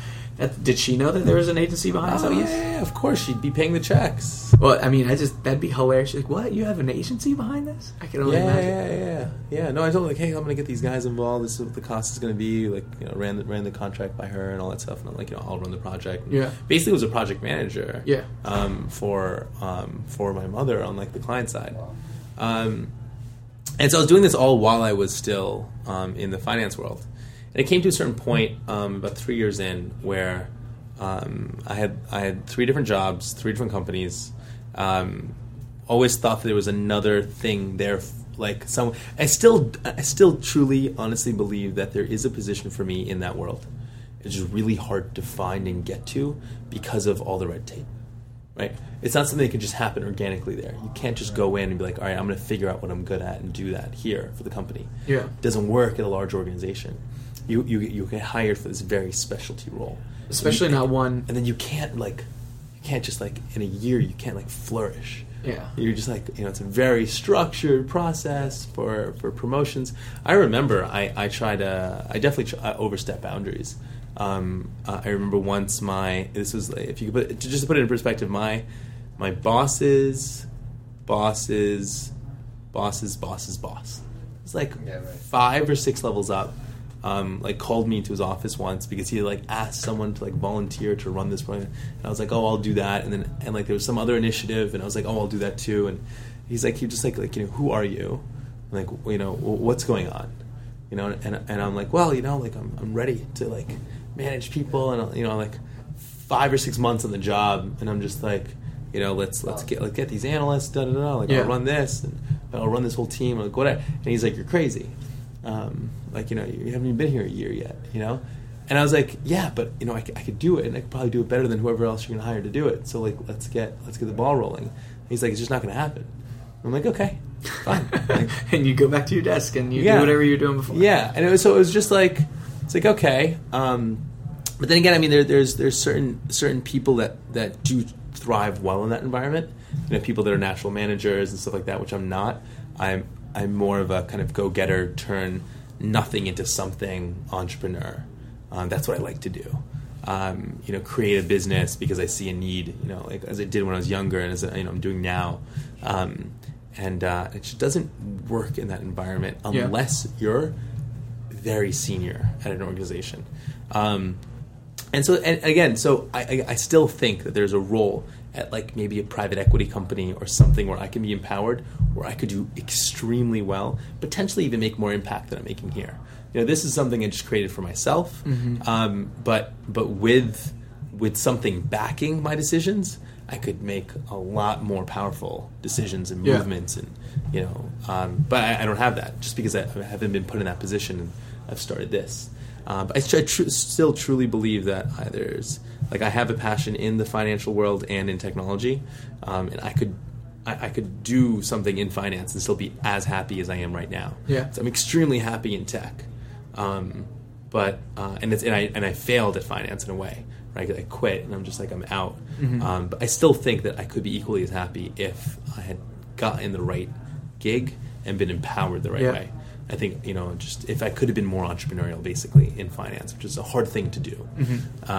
did she know that there was an agency behind us? Oh, yeah, of course. She'd be paying the checks. Well, I mean, that'd be hilarious. She's like, what? You have an agency behind this? I can only imagine. Yeah. No, I told her, hey, I'm going to get these guys involved. This is what the cost is going to be. Ran the contract by her and all that stuff. And I'm I'll run the project. And yeah. Basically, was a project manager. Yeah. For my mother on, the client side. And so I was doing this all while I was still in the finance world. And it came to a certain point about 3 years in where I had 3 different jobs, 3 different companies. Always thought that there was another thing there. I still truly, honestly believe that there is a position for me in that world. It's just really hard to find and get to because of all the red tape. Right? It's not something that can just happen organically there. You can't just go in and be all right, I'm going to figure out what I'm good at and do that here for the company. Yeah. It doesn't work at a large organization. You get hired for this very specialty role, especially not one. And then you can't in a year you can't flourish. Yeah, you're just it's a very structured process for promotions. I remember I overstep boundaries. I remember once to put it in perspective, my boss's boss. It's 5 or 6 levels up. Called me into his office once because he asked someone to volunteer to run this program, and I was oh, I'll do that, and then there was some other initiative, and I was oh, I'll do that too, and he's who are you, what's going on, you know, and I'm like, well, you know, like I'm ready to like manage people, and you know, like 5 or 6 months on the job, and I'm just like, you know, let's get these analysts, like yeah. I'll run this, and I'll run this whole team, like whatever. And he's like, you're crazy, like you know, you haven't even been here a year yet, you know. And I was like, yeah, but you know, I could do it, and I could probably do it better than whoever else you're gonna hire to do it. So like, let's get the ball rolling. And he's like, it's just not gonna happen. I'm like, okay, fine. Like, and you go back to your desk and you yeah. do whatever you're doing before. Yeah, and it was just like, it's like okay, but then again, I mean, there's certain people that do thrive well in that environment. You know, people that are natural managers and stuff like that, which I'm not. I'm more of a kind of go-getter, turn nothing into something entrepreneur. That's what I like to do. You know, create a business because I see a need. You know, like as I did when I was younger, and as you know, I'm doing now. And it just doesn't work in that environment unless yeah. you're very senior at an organization. I still think that there's a role at like maybe a private equity company or something where I can be empowered, where I could do extremely well, potentially even make more impact than I'm making here. You know, this is something I just created for myself, mm-hmm. But with something backing my decisions, I could make a lot more powerful decisions and movements, yeah. and you know, but I don't have that just because I haven't been put in that position and I've started this. But I still truly believe that I have a passion in the financial world and in technology, and I could do something in finance and still be as happy as I am right now. Yeah, so I'm extremely happy in tech, but I failed at finance in a way. Right, I quit, and I'm just like I'm out. Mm-hmm. But I still think that I could be equally as happy if I had gotten the right gig and been empowered the right yeah. way. I think, you know, just if I could have been more entrepreneurial, basically in finance, which is a hard thing to do. Mm-hmm.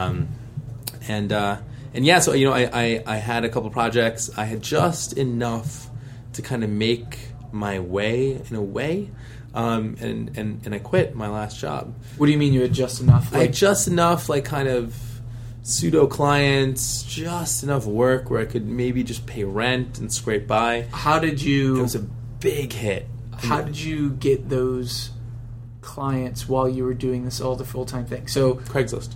And yeah, so you know, I had a couple projects. I had just enough to kind of make my way in a way. And I quit my last job. What do you mean you had just enough? Like, I had just enough, like kind of. Pseudo clients, just enough work where I could maybe just pay rent and scrape by. How did you... It was a big hit. How did you get those clients while you were doing this all the full-time thing? So Craigslist.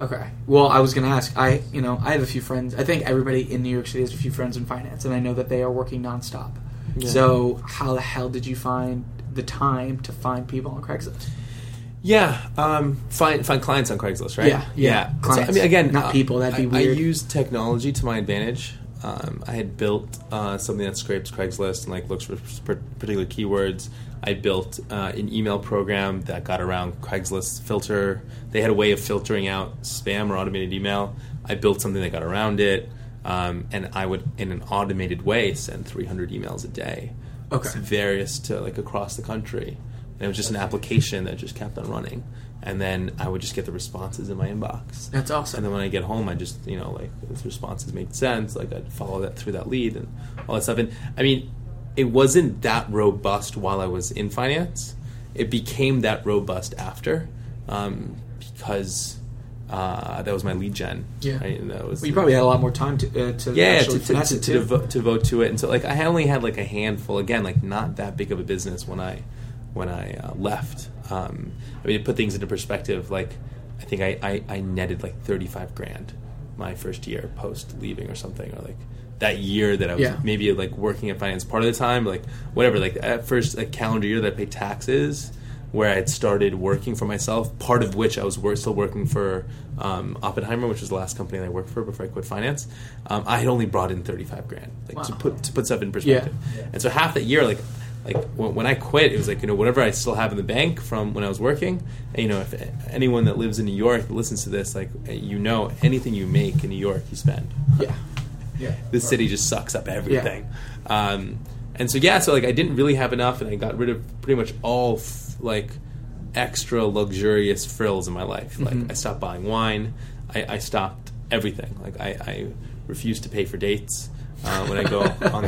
Okay. Well, I was going to ask. I have a few friends. I think everybody in New York City has a few friends in finance, and I know that they are working nonstop. Yeah. So how the hell did you find the time to find people on Craigslist? Yeah, find clients on Craigslist, right? Yeah. Clients. So, I mean, again, not people. That'd be weird. I used technology to my advantage. I had built something that scrapes Craigslist and like looks for particular keywords. I built an email program that got around Craigslist filter. They had a way of filtering out spam or automated email. I built something that got around it, and I would, in an automated way, send 300 emails a day. Okay, it's various to like across the country. And it was just an application that just kept on running. And then I would just get the responses in my inbox. That's awesome. And then when I get home, I just, you know, like, those responses made sense. Like, I'd follow that through that lead and all that stuff. And, I mean, it wasn't that robust while I was in finance. It became that robust after because... that was my lead gen. Yeah. Right? And that was, well, you probably had a lot more time to devote to it. And so, like, I only had, like, a handful. Again, like, not that big of a business when I left. I mean, to put things into perspective, like, I think I netted, like, $35,000 my first year post leaving or something. Or, like, that year that I was yeah. maybe, like, working at finance part of the time. Like, whatever. Like, at first, like, calendar year that I paid taxes, where I had started working for myself, part of which I was still working for Oppenheimer, which was the last company that I worked for before I quit finance. I had only brought in $35,000, like wow. to put stuff in perspective. Yeah. And so half that year, like when I quit, it was like, you know, whatever I still have in the bank from when I was working. And, you know, if anyone that lives in New York that listens to this, like, you know, anything you make in New York, you spend. Yeah, yeah. This city just sucks up everything. Yeah. And so yeah, so like I didn't really have enough, and I got rid of pretty much all like extra luxurious frills in my life. Like mm-hmm. I stopped buying wine. I stopped everything. Like I refused to pay for dates when I go on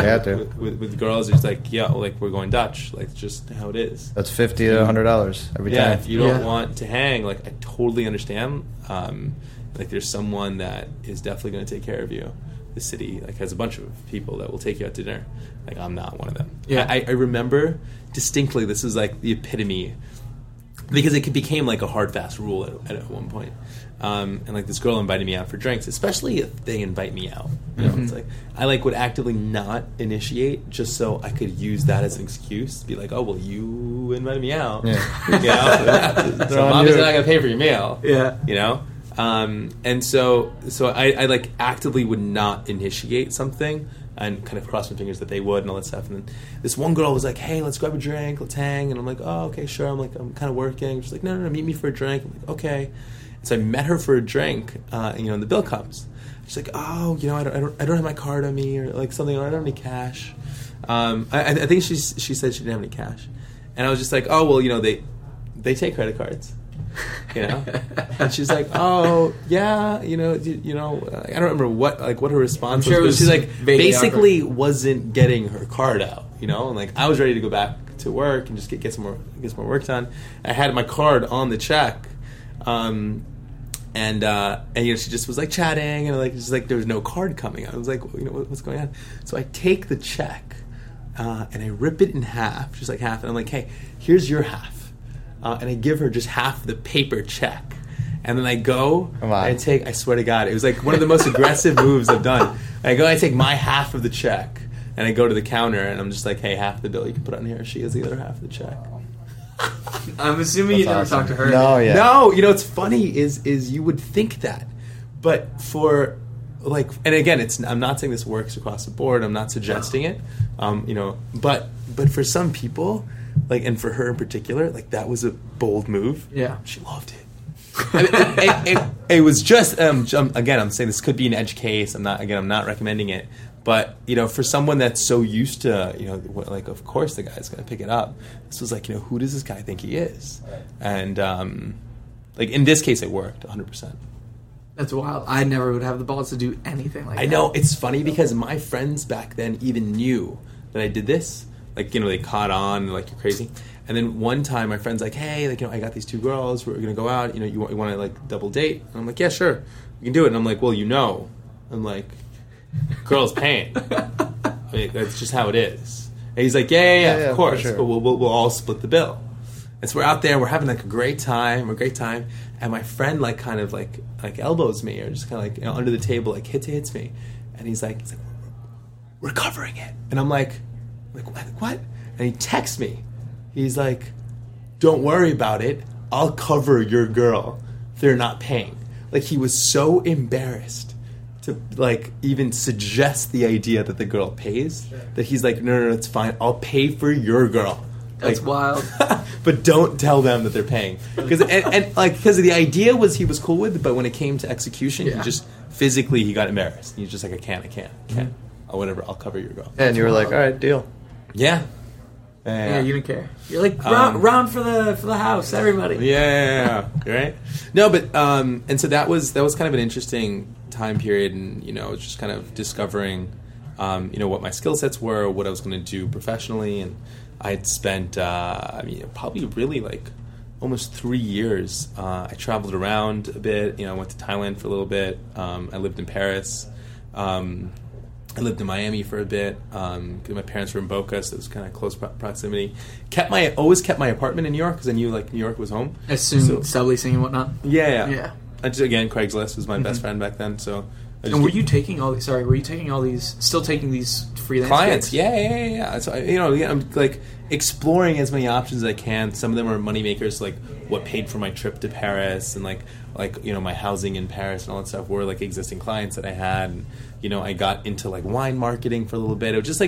with girls. It's like, yeah, like we're going Dutch. Like it's just how it is. That's $50 to $100 every time. Yeah, if you don't want to hang, like I totally understand. Like there's someone that is definitely going to take care of you. The city like has a bunch of people that will take you out to dinner. Like I'm not one of them. Yeah, I remember distinctly. This is like the epitome because it became like a hard, fast rule at one point. And like this girl invited me out for drinks, especially if they invite me out. You know, mm-hmm. It's like I like would actively not initiate just so I could use that as an excuse to be like, oh well, you invited me out. Yeah. You know? So obviously not gonna pay for your meal. Yeah. You know? And so I like actively would not initiate something and kind of cross my fingers that they would and all that stuff. And then this one girl was like, hey, let's grab a drink, let's hang. And I'm like, oh, okay, sure. I'm like, I'm kind of working. She's like, no, meet me for a drink. I'm like, okay. And so I met her for a drink, and, you know, and the bill comes. She's like, oh, you know, I don't have my card on me or like something. I don't have any cash. I think she said she didn't have any cash. And I was just like, oh, well, you know, they take credit cards. You know, and she's like, "Oh yeah, you know." I don't remember what her response was, but she like basically wasn't getting her card out. You know, and like I was ready to go back to work and just get some more work done. I had my card on the check, and you know she just was like chatting and like just like there was no card coming. I was like, well, you know, what's going on? So I take the check and I rip it in half, just like half, and I'm like, hey, here's your half. And I give her just half the paper check. And then I go, I swear to God, it was like one of the most aggressive moves I've done. I go, I take my half of the check, and I go to the counter, and I'm just like, hey, half the bill, you can put on here. She has the other half of the check. I'm assuming you never talked to her. No, yeah. No, you know, what's funny is you would think that. But for, like, and again, I'm not saying this works across the board. I'm not suggesting it. You know, but for some people... Like, and for her in particular, like, that was a bold move. Yeah. She loved it. I mean, it was just, again, I'm saying this could be an edge case. I'm not recommending it. But, you know, for someone that's so used to, you know, like, of course the guy's going to pick it up. This was like, you know, who does this guy think he is? Right. And, like, in this case, it worked 100%. That's wild. I never would have the balls to do anything like that. I know. It's funny because my friends back then even knew that I did this. Like, you know, they caught on, like, you're crazy. And then one time my friend's like, hey, like, you know, I got these two girls. We're going to go out. You know, you want to, like, double date? And I'm like, yeah, sure. You can do it. And I'm like, well, you know. I'm like, girls paying. I mean, that's just how it is. And he's like, yeah, of course. Sure. But we'll all split the bill. And so we're out there. We're having, like, a great time. And my friend, like, kind of, like elbows me or just kind of, like, you know, under the table, like, hits me. And he's like, we're covering it. And I'm like... what? And he texts me. He's like, don't worry about it. I'll cover your girl. They're not paying. Like, he was so embarrassed to, like, even suggest the idea that the girl pays that he's like, no, it's fine. I'll pay for your girl. That's like, wild. But don't tell them that they're paying. Because because the idea was he was cool with it, but when it came to execution, He just physically, he got embarrassed. He's just like, I can't. Mm-hmm. Or whatever, I'll cover your girl. And you were like, all right, deal. Yeah. Yeah, you didn't care. You're like, round for the house, everybody. Yeah. Right? No, but and so that was kind of an interesting time period, and, you know, just kind of discovering you know, what my skill sets were, what I was going to do professionally. And I had spent probably really like almost 3 years. I traveled around a bit, you know, I went to Thailand for a little bit. I lived in Paris. I lived in Miami for a bit because my parents were in Boca, so it was kind of close proximity. Always kept my apartment in New York because I knew, like, New York was home. Assumed subleasing and whatnot. Yeah. I just, again, Craigslist was my best friend back then. So. Were you still taking these freelance clients? Yeah. So I'm like exploring as many options as I can. Some of them were moneymakers, like what paid for my trip to Paris and like you know, my housing in Paris and all that stuff were like existing clients that I had. And, you know, I got into like wine marketing for a little bit. It was just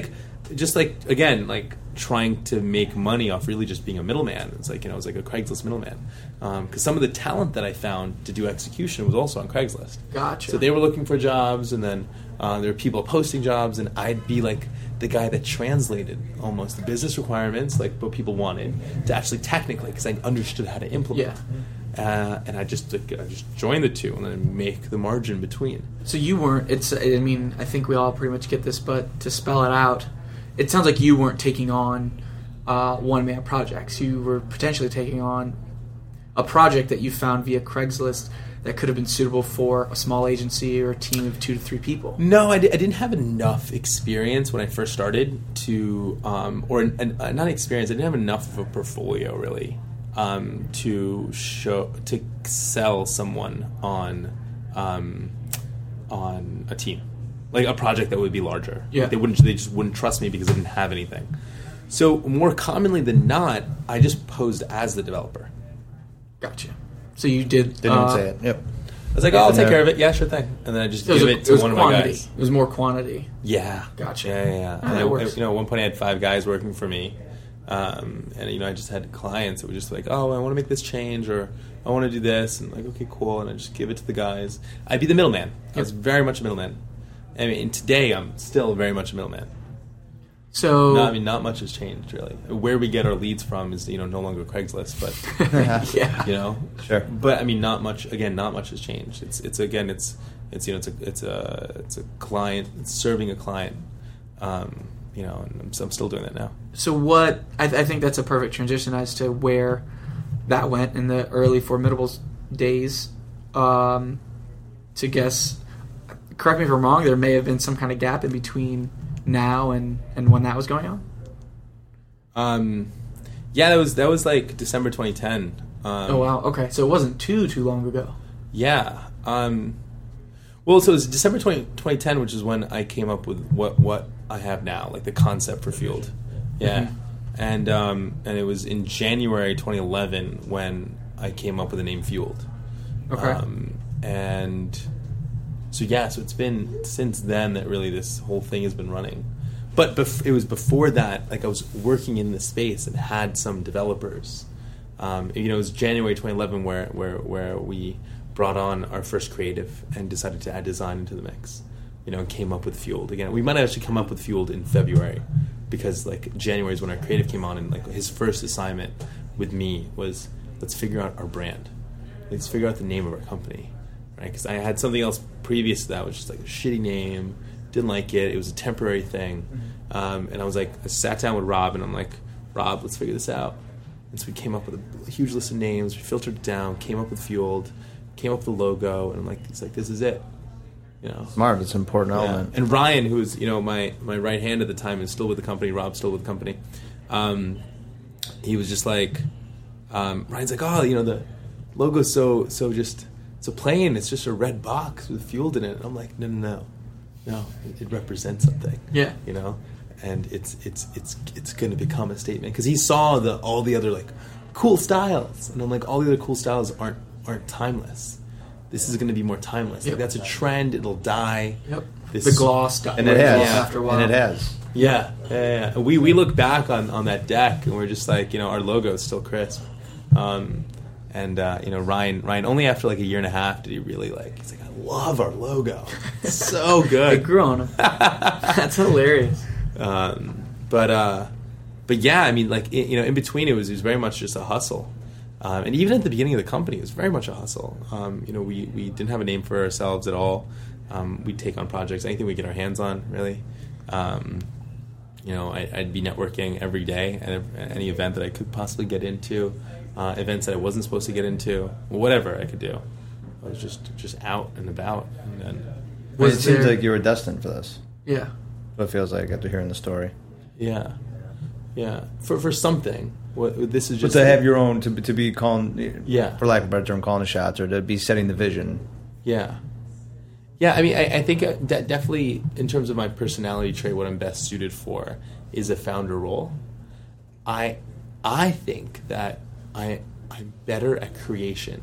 like again, like trying to make money off really just being a middleman. It's like, you know, I was like a Craigslist middleman because some of the talent that I found to do execution was also on Craigslist. Gotcha. So they were looking for jobs, and then there were people posting jobs, and I'd be like the guy that translated almost the business requirements, like what people wanted, to actually technically, because I understood how to implement. Yeah. And I just join the two and then make the margin between. So you weren't. I mean, I think we all pretty much get this, but to spell it out, it sounds like you weren't taking on one-man projects. You were potentially taking on a project that you found via Craigslist that could have been suitable for a small agency or a team of 2 to 3 people. No, I didn't have enough experience when I first started to, or not experience. I didn't have enough of a portfolio really. to sell someone on a team, like a project that would be larger. Yeah. Like they just wouldn't trust me because I didn't have anything. So more commonly than not, I just posed as the developer. Gotcha. So you did. They didn't say it. Yep. I was like, I'll take care of it. Yeah, sure thing. And then I just give it to one of my guys. It was more quantity. Yeah. Gotcha. Yeah. And at one point I had 5 guys working for me. And, I just had clients that were just like, oh, I want to make this change or I want to do this. And like, okay, cool. And I just give it to the guys. I'd be the middleman. I was very much a middleman. I mean, today I'm still very much a middleman. So not much has changed really. Where we get our leads from is no longer Craigslist, but yeah, sure. But I mean, not much has changed. It's a client. It's serving a client, And I'm still doing that now. So what I think that's a perfect transition as to where that went in the early Formidable days. To guess, correct me if I'm wrong. There may have been some kind of gap in between now and when that was going on? That was like December 2010. Oh wow, okay. So it wasn't too long ago. Yeah. So it was December 2010, which is when I came up with what I have now, like the concept for Fueled. Yeah. Mm-hmm. And it was in January 2011 when I came up with the name Fueled. Okay. So it's been since then that really this whole thing has been running. But it was before that, like I was working in the space and had some developers. It was January 2011 where we brought on our first creative and decided to add design into the mix. And came up with Fueled again. We might have actually come up with Fueled in February because like January is when our creative came on and like his first assignment with me was let's figure out our brand. Let's figure out the name of our company. Right, because I had something else previous to that, which was like a shitty name, didn't like it. It was a temporary thing, and I sat down with Rob, and I'm like, Rob, let's figure this out. And so we came up with a huge list of names, we filtered it down, came up with Fueled, came up with the logo, and I'm like, it's like this is it, Smart, it's an important element. And Ryan, who was my right hand at the time, is still with the company. Rob's still with the company. He was just like, Ryan's like, the logo's so just. It's a plane. It's just a red box with Fueled in it. And I'm like, no. It represents something. Yeah, and it's going to become a statement because he saw all the other like cool styles, and I'm like, all the other cool styles aren't timeless. This is going to be more timeless. Yep. Like that's a trend. It'll die. Yep. The gloss stuff, and it has after a while. And it has. Yeah, yeah. Yeah. We look back on that deck, and we're just like, our logo is still crisp. Ryan, only after like a year and a half did he really he's like, I love our logo. It's so good. It grew on him. That's hilarious. In between it was very much just a hustle. And even at the beginning of the company, it was very much a hustle. We didn't have a name for ourselves at all. We'd take on projects, anything we get our hands on, really. I'd be networking every day at any event that I could possibly get into. Events that I wasn't supposed to get into, whatever I could do. I was just out and about. Seems like you were destined for this. Yeah. What it feels like after hearing the story. Yeah. Yeah. For something. This is just... But to have your own, to be calling, yeah, for lack of a better term, calling the shots or to be setting the vision. Yeah. Yeah, I mean, I think that definitely, in terms of my personality trait, what I'm best suited for is a founder role. I think that I'm better at creation.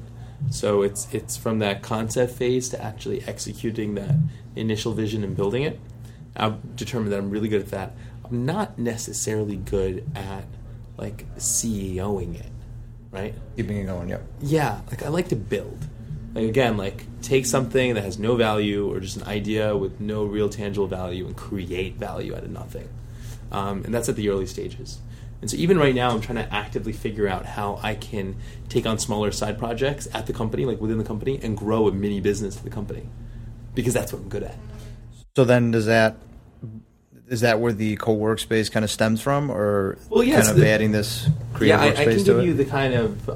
So it's from that concept phase to actually executing that initial vision and building it. I've determined that I'm really good at that. I'm not necessarily good at CEOing it, right? Keeping it going, yep. Yeah, I like to build. Take something that has no value or just an idea with no real tangible value and create value out of nothing. And that's at the early stages. And so even right now, I'm trying to actively figure out how I can take on smaller side projects at the company, within the company, and grow a mini business for the company, because that's what I'm good at. So then, is that where the co-workspace kind of stems from, or adding this creative workspace to it? Yeah, I can give you the kind of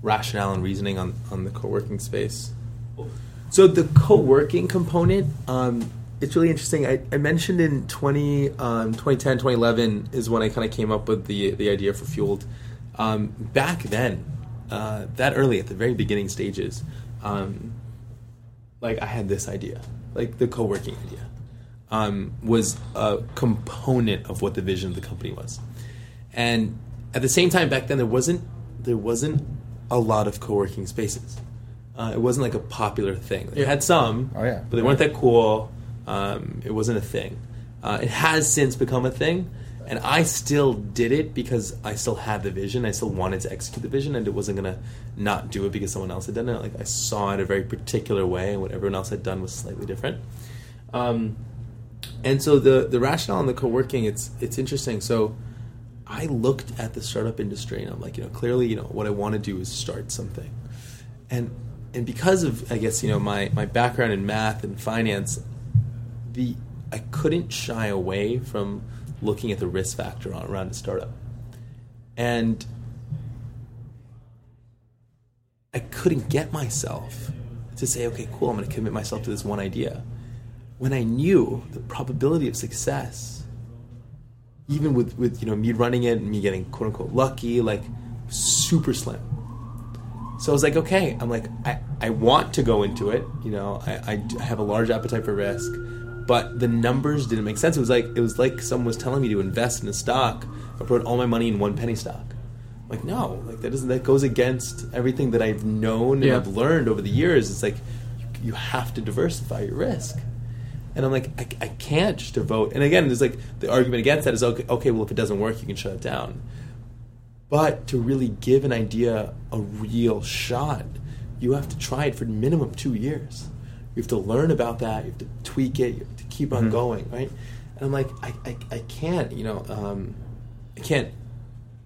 rationale and reasoning on the co-working space. So the co-working component. It's really interesting. I mentioned in 2010, 2011 is when I kind of came up with the idea for Fueled. Back then, that early, at the very beginning stages, like, I had this idea, like the co-working idea, was a component of what the vision of the company was. And at the same time, back then, there wasn't a lot of co-working spaces. It wasn't like a popular thing. It had some, but they weren't that cool. It wasn't a thing. It has since become a thing, and I still did it because I still had the vision. I still wanted to execute the vision, and it wasn't going to not do it because someone else had done it. Like, I saw it a very particular way, and what everyone else had done was slightly different. And so the rationale on the co-working, it's interesting. So I looked at the startup industry, and I'm like, clearly, what I want to do is start something. And because of, I guess, my background in math and finance, I couldn't shy away from looking at the risk factor around a startup. And I couldn't get myself to say, okay, cool, I'm going to commit myself to this one idea, when I knew the probability of success, even with me running it and me getting quote-unquote lucky, like, super slim. So I was like, okay, I'm like, I want to go into it. I have a large appetite for risk, but the numbers didn't make sense. It was like someone was telling me to invest in a stock. I put all my money in one penny stock. I'm like, no, like, that goes against everything that I've known and I've learned over the years. It's like, you have to diversify your risk. And I'm like, I can't just devote. And again, there's like the argument against that is, okay, well, if it doesn't work, you can shut it down. But to really give an idea a real shot, you have to try it for minimum 2 years. You have to learn about that. You have to tweak it. You have to keep on going, right? And I'm like, I can't, I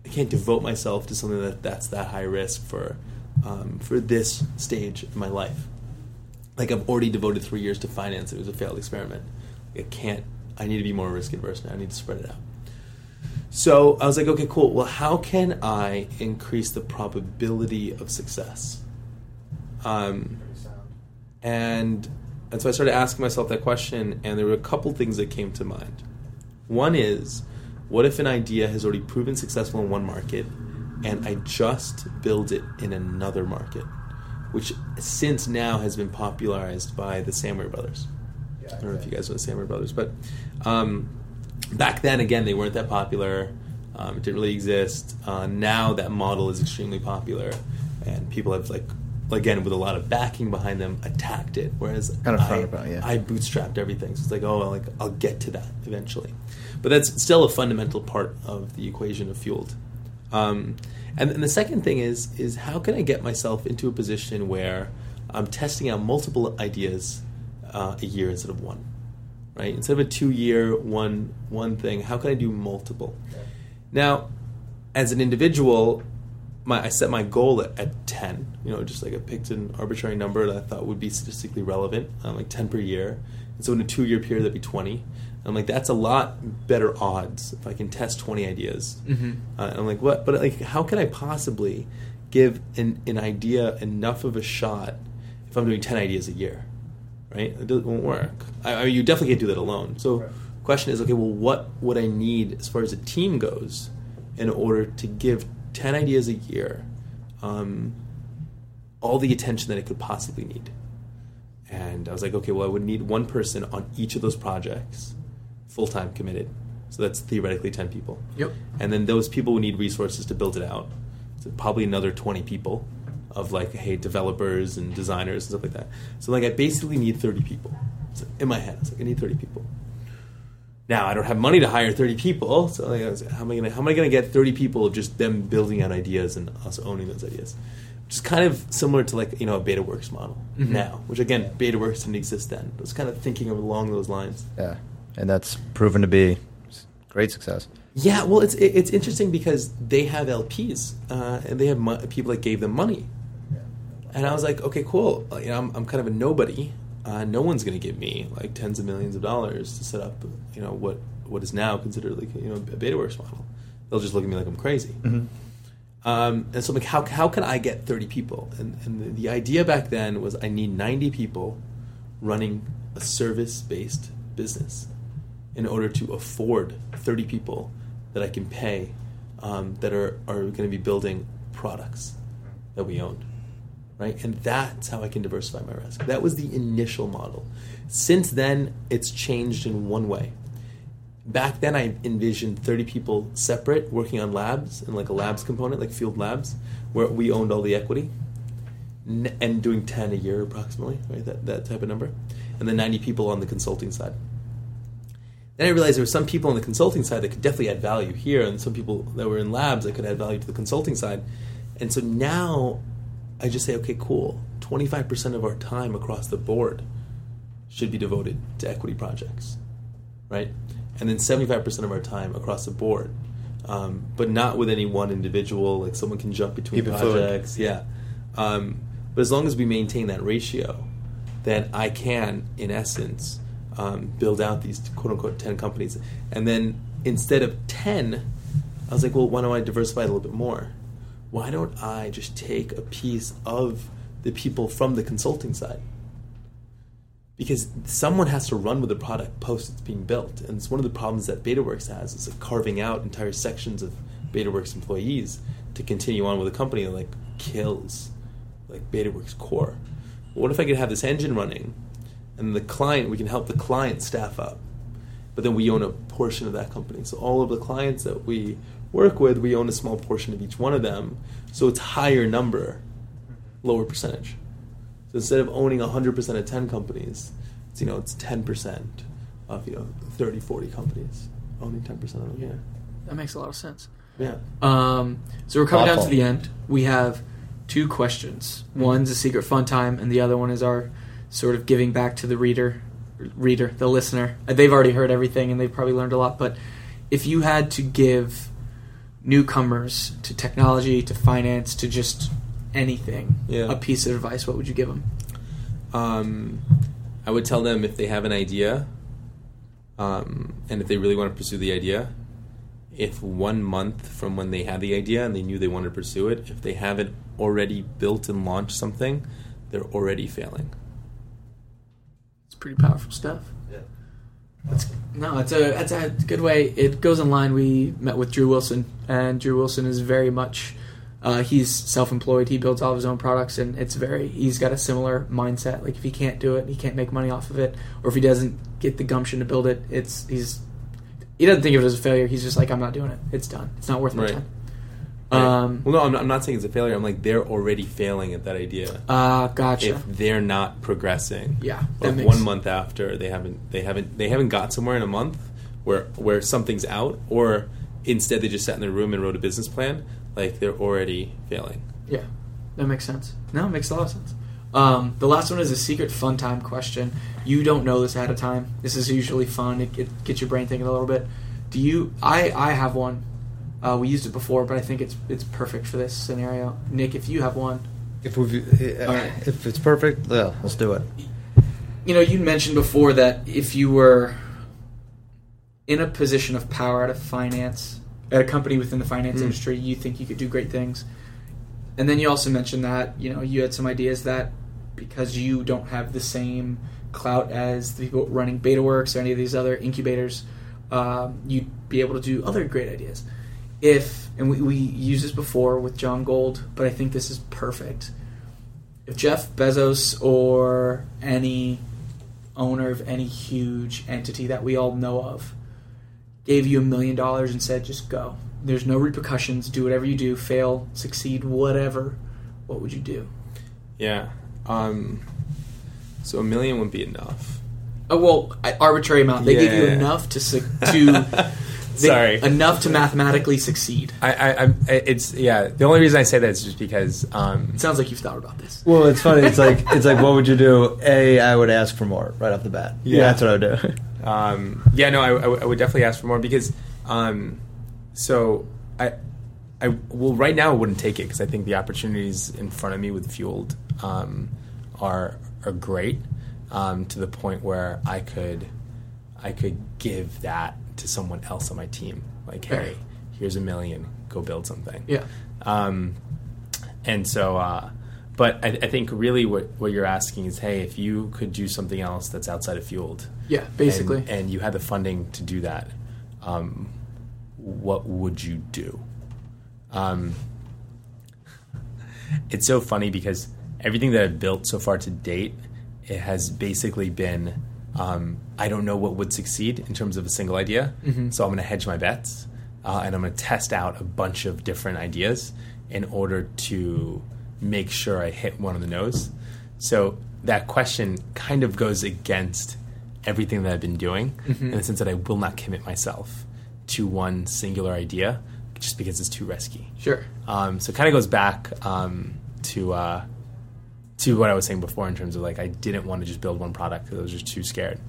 can't devote myself to something that's that high risk for this stage of my life. Like, I've already devoted 3 years to finance. It was a failed experiment. I can't. I need to be more risk adverse now. I need to spread it out. So I was like, okay, cool. Well, how can I increase the probability of success? And so I started asking myself that question, and there were a couple things that came to mind. One is, what if an idea has already proven successful in one market, and I just build it in another market, which since now has been popularized by the Samwer brothers. Yeah, I don't know if you guys know the Samwer brothers, but... back then, again, they weren't that popular. It didn't really exist. Now that model is extremely popular, and people have, like, again, with a lot of backing behind them, attacked it. Whereas I bootstrapped everything. So it's like, I'll get to that eventually. But that's still a fundamental part of the equation of Fueled. And the second thing is how can I get myself into a position where I'm testing out multiple ideas a year instead of one? Right? Instead of a 2 year one thing, how can I do multiple? Okay. Now, as an individual, I set my goal at 10. Just like I picked an arbitrary number that I thought would be statistically relevant, like 10 per year. And so in a 2 year period, that'd be 20. I'm like, that's a lot better odds if I can test 20 ideas. Mm-hmm. And I'm like, what? But like, how can I possibly give an idea enough of a shot if I'm doing 10 ideas a year? Right? It won't work. You definitely can't do that alone. So the question is, okay, well, what would I need as far as a team goes in order to give 10 ideas a year all the attention that it could possibly need? And I was like, okay, well, I would need one person on each of those projects, full-time committed. So that's theoretically 10 people. Yep. And then those people would need resources to build it out. So probably another 20 people. Of like, hey, developers and designers and stuff like that. So like, I basically need 30 people. So in my head, I was like, I need 30 people. Now I don't have money to hire 30 people, so like, I was like, how am I gonna get 30 people of just them building out ideas and us owning those ideas? Which is kind of similar to like a Betaworks model now, which again, Betaworks didn't exist then. I was kind of thinking along those lines. Yeah, and that's proven to be great success. Yeah, well, it's interesting because they have LPs and they have people that gave them money. And I was like, okay, cool. I'm kind of a nobody. No one's going to give me like tens of millions of dollars to set up, what is now considered like a Betaworks model. They'll just look at me like I'm crazy. Mm-hmm. And so I'm like, how can I get 30 people? And the idea back then was I need 90 people running a service-based business in order to afford 30 people that I can pay that are going to be building products that we own, right? And that's how I can diversify my risk. That was the initial model. Since then, it's changed in one way. Back then, I envisioned 30 people separate working on labs and like a labs component, like Fueled Labs, where we owned all the equity and doing 10 a year approximately, right? That type of number. And then 90 people on the consulting side. Then I realized there were some people on the consulting side that could definitely add value here, and some people that were in labs that could add value to the consulting side. And so now I just say, okay, cool, 25% of our time across the board should be devoted to equity projects, right? And then 75% of our time across the board, but not with any one individual. Like someone can jump between projects. Yeah. But as long as we maintain that ratio, then I can, in essence, build out these quote-unquote 10 companies. And then instead of 10, I was like, well, why don't I diversify a little bit more? Why don't I just take a piece of the people from the consulting side? Because someone has to run with the product post it's being built. And it's one of the problems that Betaworks has, is like carving out entire sections of Betaworks employees to continue on with a company that like kills like Betaworks core. But what if I could have this engine running and the client, we can help the client staff up, but then we own a portion of that company. So all of the clients that we work with, we own a small portion of each one of them. So it's higher number, lower percentage. So instead of owning 100% of 10 companies, it's, you know, it's 10% of, you know, 30, 40 companies owning 10% of them. Yeah. That makes a lot of sense. Yeah. So we're coming down to the end. We have two questions. Mm-hmm. One's a secret fun time, and the other one is our sort of giving back to the reader, the listener. They've already heard everything, and they've probably learned a lot. But if you had to give newcomers to technology, to finance, to just anything, yeah, a piece of advice, what would you give them? I would tell them if they have an idea, and if they really want to pursue the idea, if 1 month from when they had the idea and they knew they wanted to pursue it, if they haven't already built and launched something, they're already failing. It's pretty powerful stuff. Yeah. That's a good way. It goes in line. We met with Drew Wilson, and Drew Wilson is very much... he's self-employed. He builds all of his own products, and he's got a similar mindset. Like if he can't do it, he can't make money off of it, or if he doesn't get the gumption to build it, he doesn't think of it as a failure. He's just like, I'm not doing it. It's done. It's not worth my time. Right. Well, no, I'm not saying it's a failure. I'm like, they're already failing at that idea. Gotcha. If they're not progressing, yeah, that makes 1 month after they haven't got somewhere in a month where something's out, or instead they just sat in their room and wrote a business plan. Like, they're already failing. Yeah, that makes sense. No, it makes a lot of sense. The last one is a secret fun time question. You don't know this ahead of time. This is usually fun. It gets your brain thinking a little bit. Do you... I have one. We used it before, but I think it's perfect for this scenario. Nick, if you have one. If it's perfect, yeah, let's do it. You know, you mentioned before that if you were in a position of power out of finance... at a company within the finance industry, you think you could do great things. And then you also mentioned that, you know, you had some ideas that because you don't have the same clout as the people running Betaworks or any of these other incubators, you'd be able to do other great ideas. We used this before with John Gold, but I think this is perfect. If Jeff Bezos or any owner of any huge entity that we all know of gave you $1 million and said, just go. There's no repercussions. Do whatever you do. Fail, succeed, whatever. What would you do? Yeah. So $1 million wouldn't be enough. Oh, well, arbitrary amount. They gave you enough enough to mathematically succeed. The only reason I say that is just because it sounds like you've thought about this. Well, it's funny. It's like what would you do? I would ask for more right off the bat. Yeah, that's what I would do. I would definitely ask for more because, right now I wouldn't take it because I think the opportunities in front of me with Fueled are great, to the point where I could give that to someone else on my team. Like, hey, here's $1 million, go build something. Yeah. But I think really what you're asking is, hey, if you could do something else that's outside of Fueled. Yeah, basically. And you had the funding to do that, what would you do? It's so funny because everything that I've built so far to date, it has basically been, I don't know what would succeed in terms of a single idea. Mm-hmm. So I'm going to hedge my bets, and I'm going to test out a bunch of different ideas in order to make sure I hit one on the nose. So that question kind of goes against everything that I've been doing, mm-hmm. in the sense that I will not commit myself to one singular idea just because it's too risky. Sure. So it kind of goes back to what I was saying before in terms of, like, I didn't want to just build one product because I was just too scared.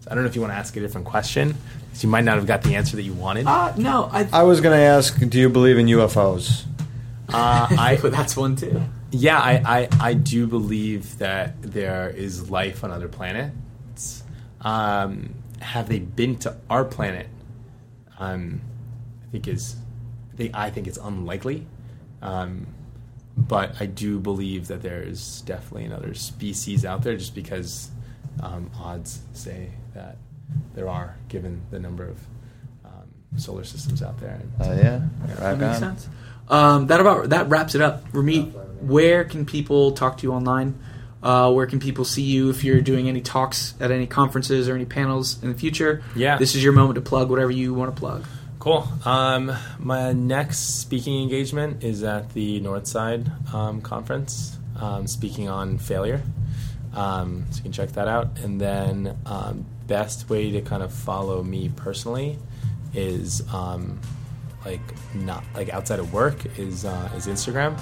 So I don't know if you want to ask a different question, because you might not have got the answer that you wanted. No. I was going to ask, do you believe in UFOs? That's one too. Yeah, I do believe that there is life on other planets. Have they been to our planet? I think it's unlikely. But I do believe that there is definitely another species out there, just because odds say that there are, given the number of solar systems out there. That makes sense. That wraps it up. Rameet, where can people talk to you online? Where can people see you if you're doing any talks at any conferences or any panels in the future? Yeah. This is your moment to plug whatever you want to plug. Cool. My next speaking engagement is at the Northside conference, speaking on failure. So you can check that out. And then best way to kind of follow me personally is outside of work is Instagram.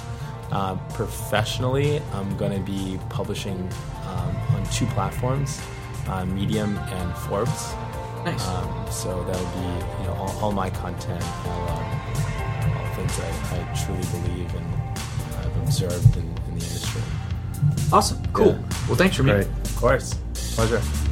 Professionally, I'm going to be publishing on 2 platforms, Medium and Forbes. Nice. So that'll be, all my content, all things that I truly believe and I've observed in the industry. Awesome. Cool. Yeah. Well, thanks for meeting. Of course. Pleasure.